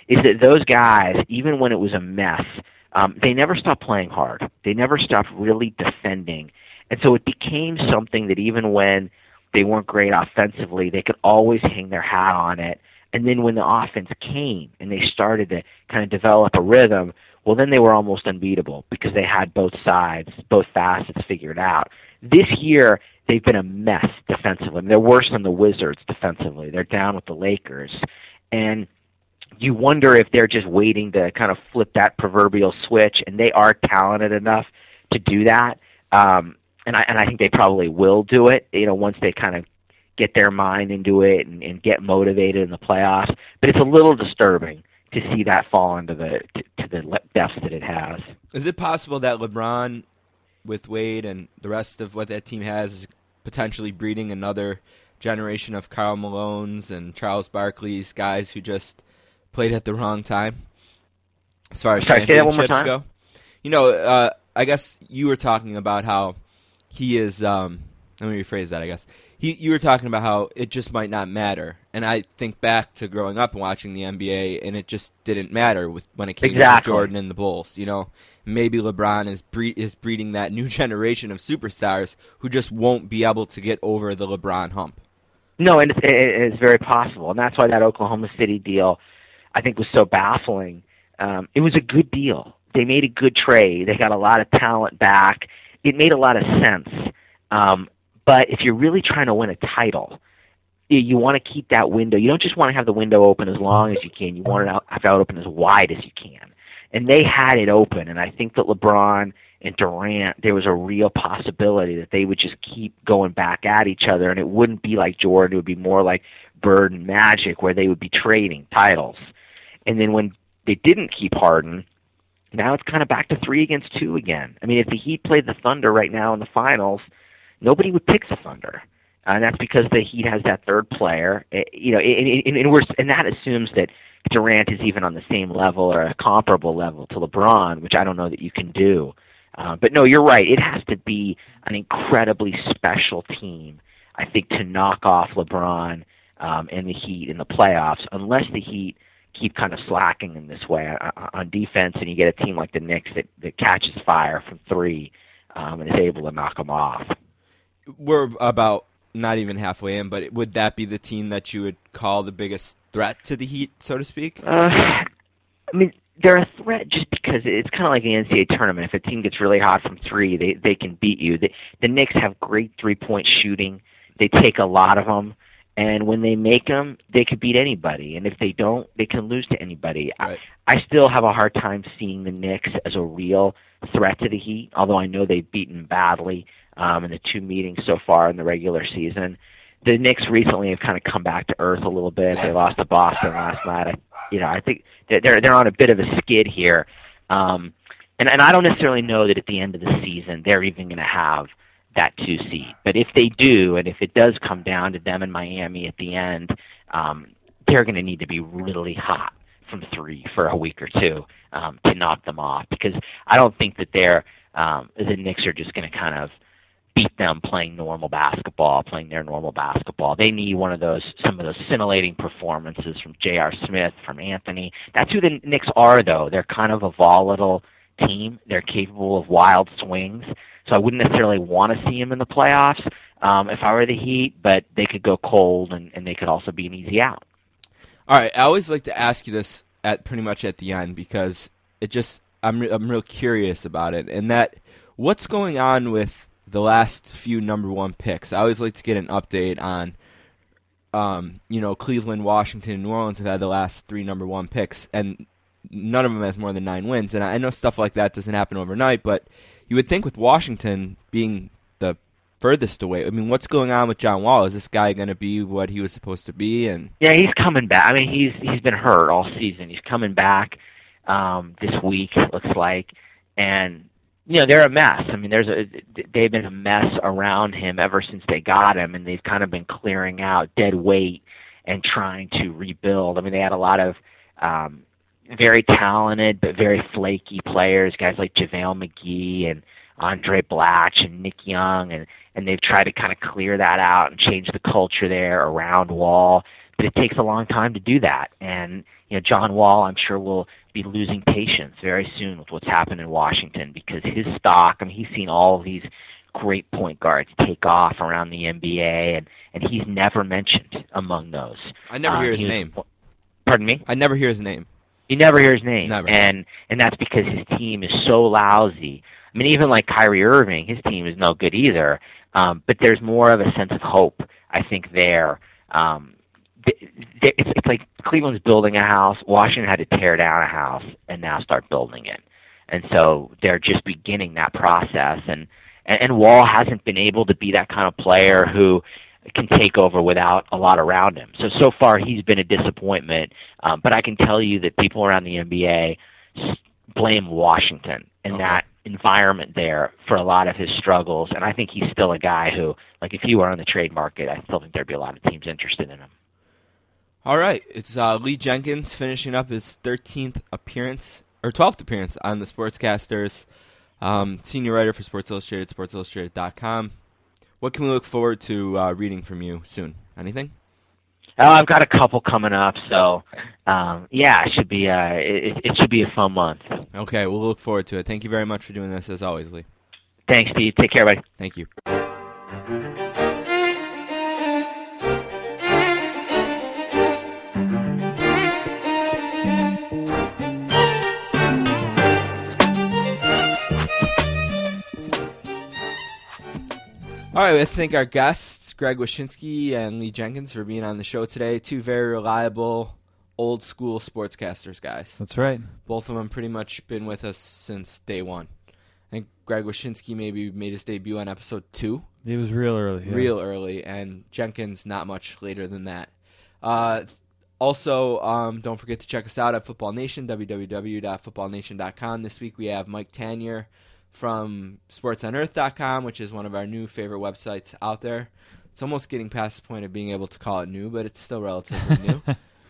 is that those guys, even when it was a mess, um, they never stopped playing hard. They never stopped really defending. And so it became something that even when they weren't great offensively, they could always hang their hat on it. And then when the offense came and they started to kind of develop a rhythm, well, then they were almost unbeatable because they had both sides, both facets figured out. This year, they've been a mess defensively. I mean, they're worse than the Wizards defensively. They're down with the Lakers. And you wonder if they're just waiting to kind of flip that proverbial switch, and they are talented enough to do that. Um, and I and I think they probably will do it, you know, once they kind of get their mind into it and, and get motivated in the playoffs. But it's a little disturbing to see that fall into the to, to the depths that it has. Is it possible that LeBron, with Wade and the rest of what that team has, is potentially breeding another generation of Karl Malones and Charles Barkley's, guys who just played at the wrong time? As far as championships go, you know, uh, I guess you were talking about how he is. Um, let me rephrase that. I guess he, you were talking about how it just might not matter. And I think back to growing up and watching the N B A, and it just didn't matter with when it came exactly. to Jordan and the Bulls. You know, maybe LeBron is bre- is breeding that new generation of superstars who just won't be able to get over the LeBron hump. No, and it's, it's very possible, and that's why that Oklahoma City deal, I think, was so baffling. Um, it was a good deal. They made a good trade. They got a lot of talent back. It made a lot of sense. Um, but if you're really trying to win a title, you, you want to keep that window. You don't just want to have the window open as long as you can. You want it out, have it open as wide as you can. And they had it open. And I think that LeBron and Durant, there was a real possibility that they would just keep going back at each other. And it wouldn't be like Jordan. It would be more like Bird and Magic, where they would be trading titles. And then when they didn't keep Harden, now it's kind of back to three against two again. I mean, if the Heat played the Thunder right now in the finals, nobody would pick the Thunder, and that's because the Heat has that third player. It, you know, and, and, and, we're, and that assumes that Durant is even on the same level or a comparable level to LeBron, which I don't know that you can do. Uh, but no, you're right. It has to be an incredibly special team, I think, to knock off LeBron um, and the Heat in the playoffs, unless the Heat keep kind of slacking in this way on defense, and you get a team like the Knicks that, that catches fire from three um, and is able to knock them off. We're about not even halfway in, but would that be the team that you would call the biggest threat to the Heat, so to speak? Uh, I mean, they're a threat just because it's kind of like the N C A A tournament. If a team gets really hot from three, they, they can beat you. The, the Knicks have great three-point shooting. They take a lot of them. And when they make them, they could beat anybody. And if they don't, they can lose to anybody. Right. I, I still have a hard time seeing the Knicks as a real threat to the Heat, although I know they've beaten badly um, in the two meetings so far in the regular season. The Knicks recently have kind of come back to earth a little bit. They lost to Boston last night. I, you know, I think they're they're on a bit of a skid here. Um, and, and I don't necessarily know that at the end of the season they're even going to have that two seed. But if they do, and if it does come down to them in Miami at the end, um, they're going to need to be really hot from three for a week or two um, to knock them off, because I don't think that they're um, the Knicks are just going to kind of beat them playing normal basketball, playing their normal basketball. They need one of those, some of those scintillating performances from J R. Smith, from Anthony. That's who the Knicks are, though. They're kind of a volatile team. They're capable of wild swings. So I wouldn't necessarily want to see him in the playoffs um, if I were the Heat, but they could go cold, and, and they could also be an easy out. All right, I always like to ask you this at pretty much at the end, because it just I'm re- I'm real curious about it, and that what's going on with the last few number one picks. I always like to get an update on, um, you know, Cleveland, Washington, and New Orleans have had the last three number one picks, and none of them has more than nine wins. And I know stuff like that doesn't happen overnight, but you would think with Washington being the furthest away, I mean, what's going on with John Wall? Is this guy going to be what he was supposed to be? And yeah, he's coming back. I mean, he's he's been hurt all season. He's coming back um, this week, it looks like. And, you know, they're a mess. I mean, there's a, they've been a mess around him ever since they got him, and they've kind of been clearing out dead weight and trying to rebuild. I mean, they had a lot of um, – very talented but very flaky players, guys like JaVale McGee and Andre Blatch and Nick Young, and, and they've tried to kind of clear that out and change the culture there around Wall. But it takes a long time to do that. And, you know, John Wall, I'm sure, will be losing patience very soon with what's happened in Washington, because his stock, I mean, he's seen all these great point guards take off around the N B A, and, and he's never mentioned among those. I never um, hear his he was, name. Pardon me? I never hear his name. You never hear his name, never. and and that's because his team is so lousy. I mean, even like Kyrie Irving, his team is no good either, um, but there's more of a sense of hope, I think, there. Um, it's, it's like Cleveland's building a house. Washington had to tear down a house and now start building it. And so they're just beginning that process. And, and, and Wall hasn't been able to be that kind of player who can take over without a lot around him. So, so far he's been a disappointment. Um, but I can tell you that people around the N B A blame Washington and okay. that environment there for a lot of his struggles. And I think he's still a guy who, like, if he were on the trade market, I still think there'd be a lot of teams interested in him. All right. It's uh, Lee Jenkins finishing up his thirteenth appearance, or twelfth appearance on the Sportscasters, um, senior writer for Sports Illustrated, sports illustrated dot com. What can we look forward to uh, reading from you soon? Anything? Oh, I've got a couple coming up, so um, yeah, it should be uh, it, it should be a fun month. Okay, we'll look forward to it. Thank you very much for doing this, as always, Lee. Thanks, Steve. Take care, buddy. Thank you. All right, I thank our guests, Greg Wyshynski and Lee Jenkins, for being on the show today. Two very reliable, old-school sportscasters, guys. That's right. Both of them pretty much been with us since day one. I think Greg Wyshynski maybe made his debut on episode two. It was real early. Yeah. Real early, and Jenkins not much later than that. Uh, also, um, don't forget to check us out at Football Nation, w w w dot football nation dot com. This week we have Mike Tanier from sports on earth dot com, which is one of our new favorite websites out there. It's almost getting past the point of being able to call it new, but it's still relatively new.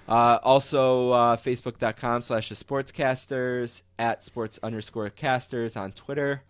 Uh, also, uh, facebook dot com slash the sportscasters, at sports underscore casters on Twitter,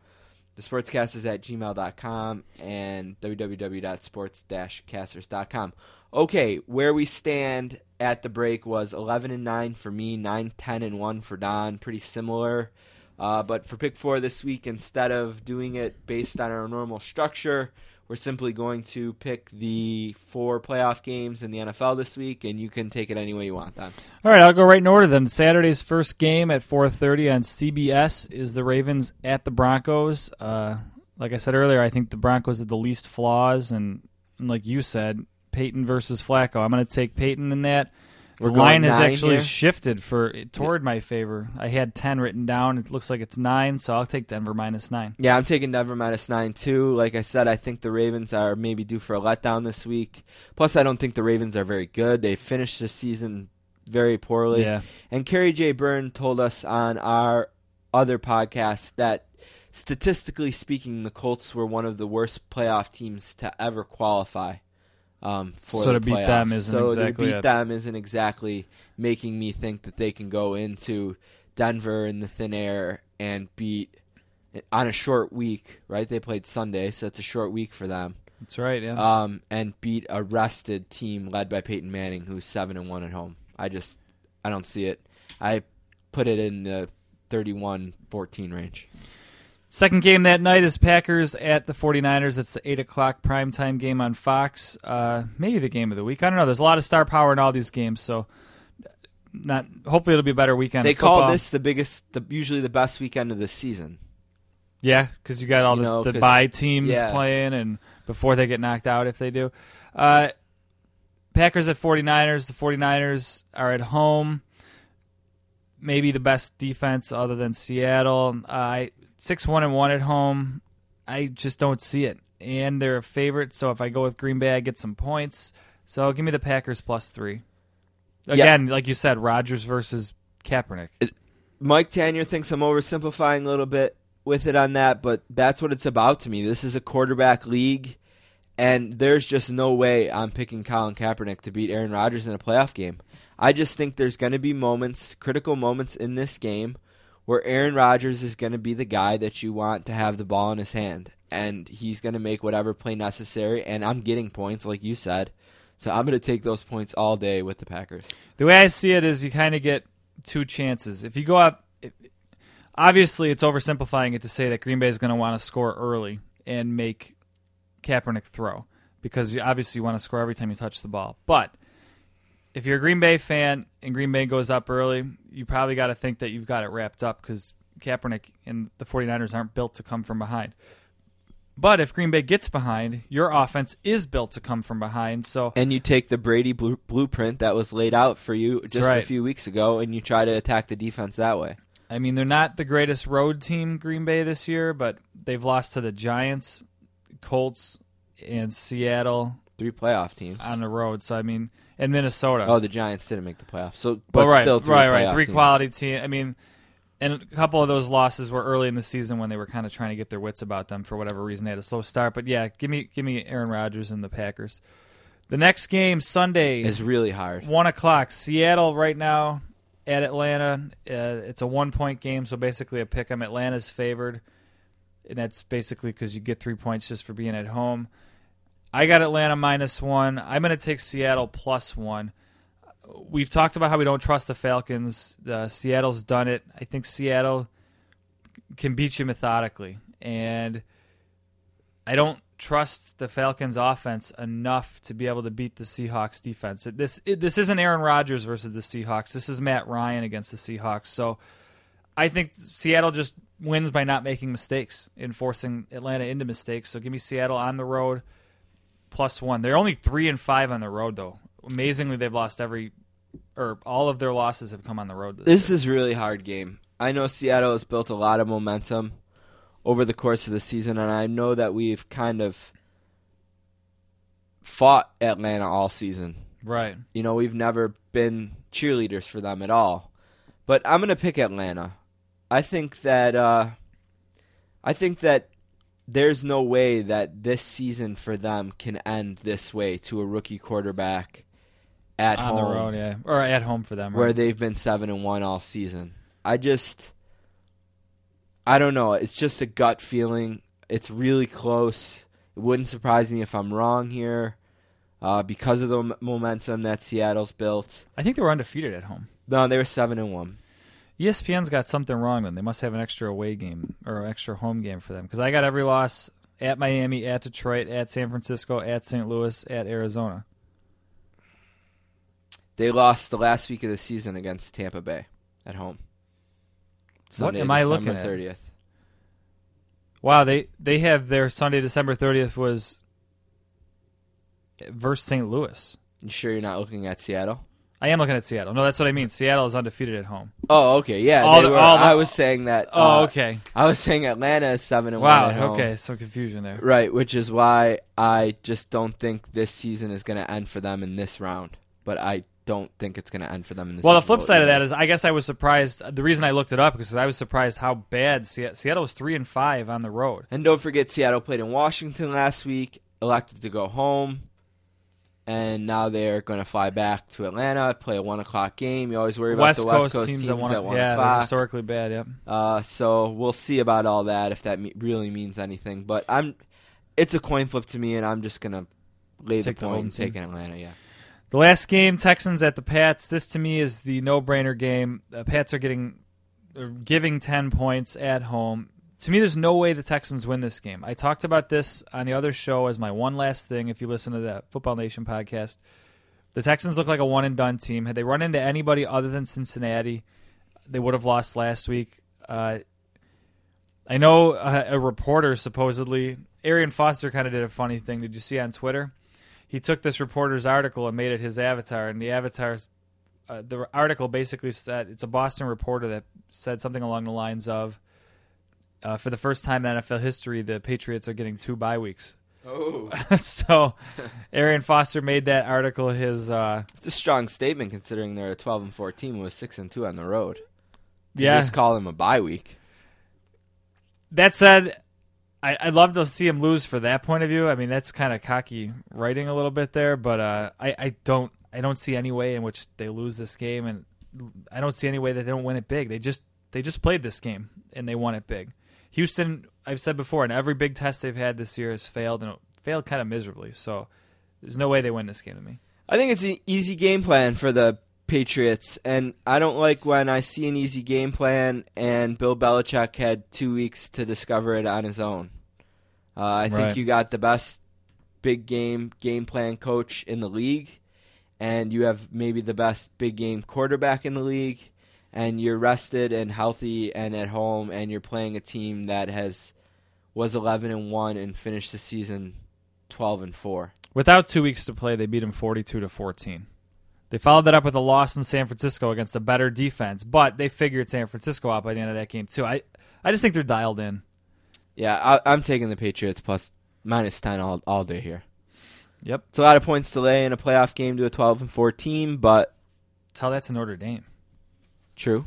the sportscasters at gmail dot com, and w w w dot sports dash casters dot com. Okay, where we stand at the break was eleven and nine for me, nine ten and one for Don, pretty similar. Uh, but for Pick Four this week, instead of doing it based on our normal structure, we're simply going to pick the four playoff games in the N F L this week, and you can take it any way you want, Don. All right, I'll go right in order then. Saturday's first game at four thirty on C B S is the Ravens at the Broncos. Uh, like I said earlier, I think the Broncos have the least flaws, and, and like you said, Peyton versus Flacco. I'm going to take Peyton in that. The line has actually here. shifted for toward my favor. I had ten written down. It looks like it's nine, so I'll take Denver minus nine. Yeah, I'm taking Denver minus nine, too. Like I said, I think the Ravens are maybe due for a letdown this week. Plus, I don't think the Ravens are very good. They finished the season very poorly. Yeah. And Kerry J. Byrne told us on our other podcast that, statistically speaking, the Colts were one of the worst playoff teams to ever qualify. Um, for so the to beat playoffs. them isn't so exactly to beat it. them isn't exactly making me think that they can go into Denver in the thin air and beat on a short week, right? They played Sunday, so it's a short week for them. That's right, yeah. Um, and beat a rested team led by Peyton Manning, who's seven and one at home. I just I don't see it. I put it in the thirty-one fourteen range. Second game that night is Packers at the forty-niners. It's the eight o'clock primetime game on Fox. Uh, maybe the game of the week. I don't know. There's a lot of star power in all these games, so not. Hopefully it'll be a better weekend. They call this the biggest, the, usually the best weekend of the season. Yeah, because you got all you the, know, the bye teams yeah. playing and before they get knocked out if they do. Uh, Packers at forty-niners. The forty-niners are at home. Maybe the best defense other than Seattle. Uh, I... Six one and one at home, I just don't see it. And they're a favorite, so if I go with Green Bay, I get some points. So give me the Packers plus three. Again, yeah. like you said, Rodgers versus Kaepernick. It, Mike Tanier thinks I'm oversimplifying a little bit with it on that, but that's what it's about to me. This is a quarterback league, and there's just no way I'm picking Colin Kaepernick to beat Aaron Rodgers in a playoff game. I just think there's going to be moments, critical moments in this game, where Aaron Rodgers is going to be the guy that you want to have the ball in his hand, and he's going to make whatever play necessary, and I'm getting points, like you said, so I'm going to take those points all day with the Packers. The way I see it is you kind of get two chances. If you go up, it, obviously it's oversimplifying it to say that Green Bay is going to want to score early and make Kaepernick throw, because you obviously you want to score every time you touch the ball, but if you're a Green Bay fan and Green Bay goes up early, you probably got to think that you've got it wrapped up because Kaepernick and the forty-niners aren't built to come from behind. But if Green Bay gets behind, your offense is built to come from behind. So And you take the Brady blueprint that was laid out for you just right. a few weeks ago, and you try to attack the defense that way. I mean, they're not the greatest road team, Green Bay, this year, but they've lost to the Giants, Colts, and Seattle. Three playoff teams. On the road, so I mean, and Minnesota. Oh, the Giants didn't make the playoffs, so, but oh, right, still three right, right. Three teams. Quality teams. I mean, and a couple of those losses were early in the season when they were kind of trying to get their wits about them for whatever reason. They had a slow start, but yeah, give me give me Aaron Rodgers and the Packers. The next game, Sunday. Is really hard. one o'clock, Seattle right now. At Atlanta, uh, it's a one-point game, so basically a pick 'em. Atlanta's favored, and that's basically because you get three points just for being at home. I got Atlanta minus one. I'm going to take Seattle plus one. We've talked about how we don't trust the Falcons. Uh, Seattle's done it. I think Seattle can beat you methodically, and I don't trust the Falcons' offense enough to be able to beat the Seahawks' defense. This this isn't Aaron Rodgers versus the Seahawks. This is Matt Ryan against the Seahawks. So I think Seattle just wins by not making mistakes and forcing Atlanta into mistakes. So give me Seattle on the road plus one. They're only three and five on the road, though. Amazingly, they've lost every or all of their losses have come on the road. This, this is a really hard game. I know Seattle has built a lot of momentum over the course of the season, and I know that we've kind of fought Atlanta all season. Right. You know, we've never been cheerleaders for them at all. But I'm going to pick Atlanta. I think that uh, I think that there's no way that this season for them can end this way to a rookie quarterback at home. On the road, yeah. Or at home for them. Right? Where they've been seven and one all season. I just... I don't know. It's just a gut feeling. It's really close. It wouldn't surprise me if I'm wrong here uh, because of the m- momentum that Seattle's built. I think they were undefeated at home. No, they were seven and one. E S P N's got something wrong then. They must have an extra away game or an extra home game for them because I got every loss at Miami, at Detroit, at San Francisco, at Saint Louis, at Arizona. They lost the last week of the season against Tampa Bay at home. Sunday, what am I December looking at? thirtieth. Wow, they, they have their Sunday, December thirtieth was versus Saint Louis. You sure you're not looking at Seattle? I am looking at Seattle. No, that's what I mean. Seattle is undefeated at home. Oh, okay, yeah. All they the, were, all I the, was saying that. Uh, oh, okay. I was saying Atlanta is seven and wow, one at home. Wow, okay, some confusion there. Right, which is why I just don't think this season is going to end for them in this round. But I don't think it's going to end for them in this Well, the flip side of that is I guess I was surprised. The reason I looked it up because I was surprised how bad Se- Seattle was three and five on the road. And don't forget Seattle played in Washington last week, elected to go home, and now they're going to fly back to Atlanta, play a one o'clock game. You always worry about West the West Coast, Coast teams, teams at one, at one yeah, o'clock. Yeah, they're historically bad, yep. Uh, so we'll see about all that if that me- really means anything. But I'm, it's a coin flip to me, and I'm just going to lay take the point the and take in Atlanta, yeah. The last game, Texans at the Pats. This, to me, is the no-brainer game. The Pats are getting, are giving ten points at home. To me, there's no way the Texans win this game. I talked about this on the other show as my one last thing, if you listen to that Football Nation podcast. The Texans look like a one-and-done team. Had they run into anybody other than Cincinnati, they would have lost last week. Uh, I know a, a reporter, supposedly, Arian Foster kind of did a funny thing. Did you see on Twitter? He took this reporter's article and made it his avatar, and the avatar's uh, the article basically said it's a Boston reporter that said something along the lines of, uh, "For the first time in N F L history, the Patriots are getting two bye weeks." Oh, so Arian Foster made that article his. Uh, it's a strong statement considering they're a twelve and fourteen and was six and two on the road. To yeah, just call them a bye week. That said. I, I'd love to see him lose for that point of view. I mean, that's kind of cocky writing a little bit there, but uh, I, I don't I don't see any way in which they lose this game, and I don't see any way that they don't win it big. They just they just played this game and they won it big. Houston, I've said before, and every big test they've had this year has failed and failed kind of miserably. So there's no way they win this game to me. I think it's an easy game plan for the Patriots, and I don't like when I see an easy game plan and Bill Belichick had two weeks to discover it on his own. Uh, I right. think you got the best big game game plan coach in the league, and you have maybe the best big game quarterback in the league, and you're rested and healthy and at home, and you're playing a team that has was eleven and one and finished the season twelve and four. Without two weeks to play, they beat him forty-two to fourteen. They followed that up with a loss in San Francisco against a better defense, but they figured San Francisco out by the end of that game too. I, I just think they're dialed in. Yeah, I, I'm taking the Patriots plus minus ten all, all day here. Yep, it's a lot of points to lay in a playoff game to a twelve and four team, but tell that to Notre Dame. True,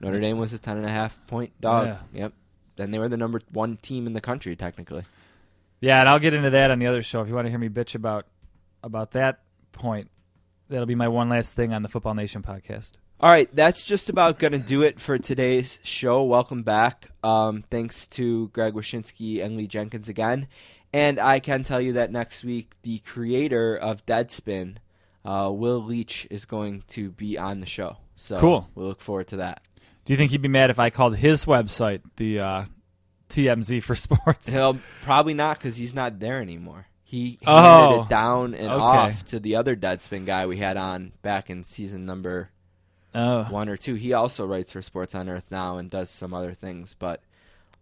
Notre Dame was a ten and a half point dog. Yeah. Yep, then they were the number one team in the country technically. Yeah, and I'll get into that on the other show if you want to hear me bitch about about that point. That'll be my one last thing on the Football Nation podcast. All right, that's just about going to do it for today's show. Welcome back. Um, thanks to Greg Wyshynski and Lee Jenkins again. And I can tell you that next week, the creator of Deadspin, uh, Will Leach, is going to be on the show. So cool. We'll look forward to that. Do you think he'd be mad if I called his website the uh, T M Z for Sports? He'll probably not, because he's not there anymore. He handed oh, it down and okay. off to the other Deadspin guy we had on back in season number oh. one or two. He also writes for Sports on Earth now and does some other things, but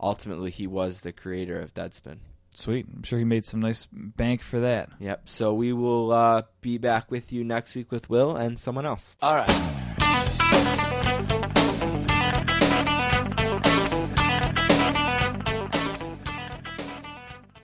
ultimately he was the creator of Deadspin. Sweet. I'm sure he made some nice bank for that. Yep. So we will uh, be back with you next week with Will and someone else. All right.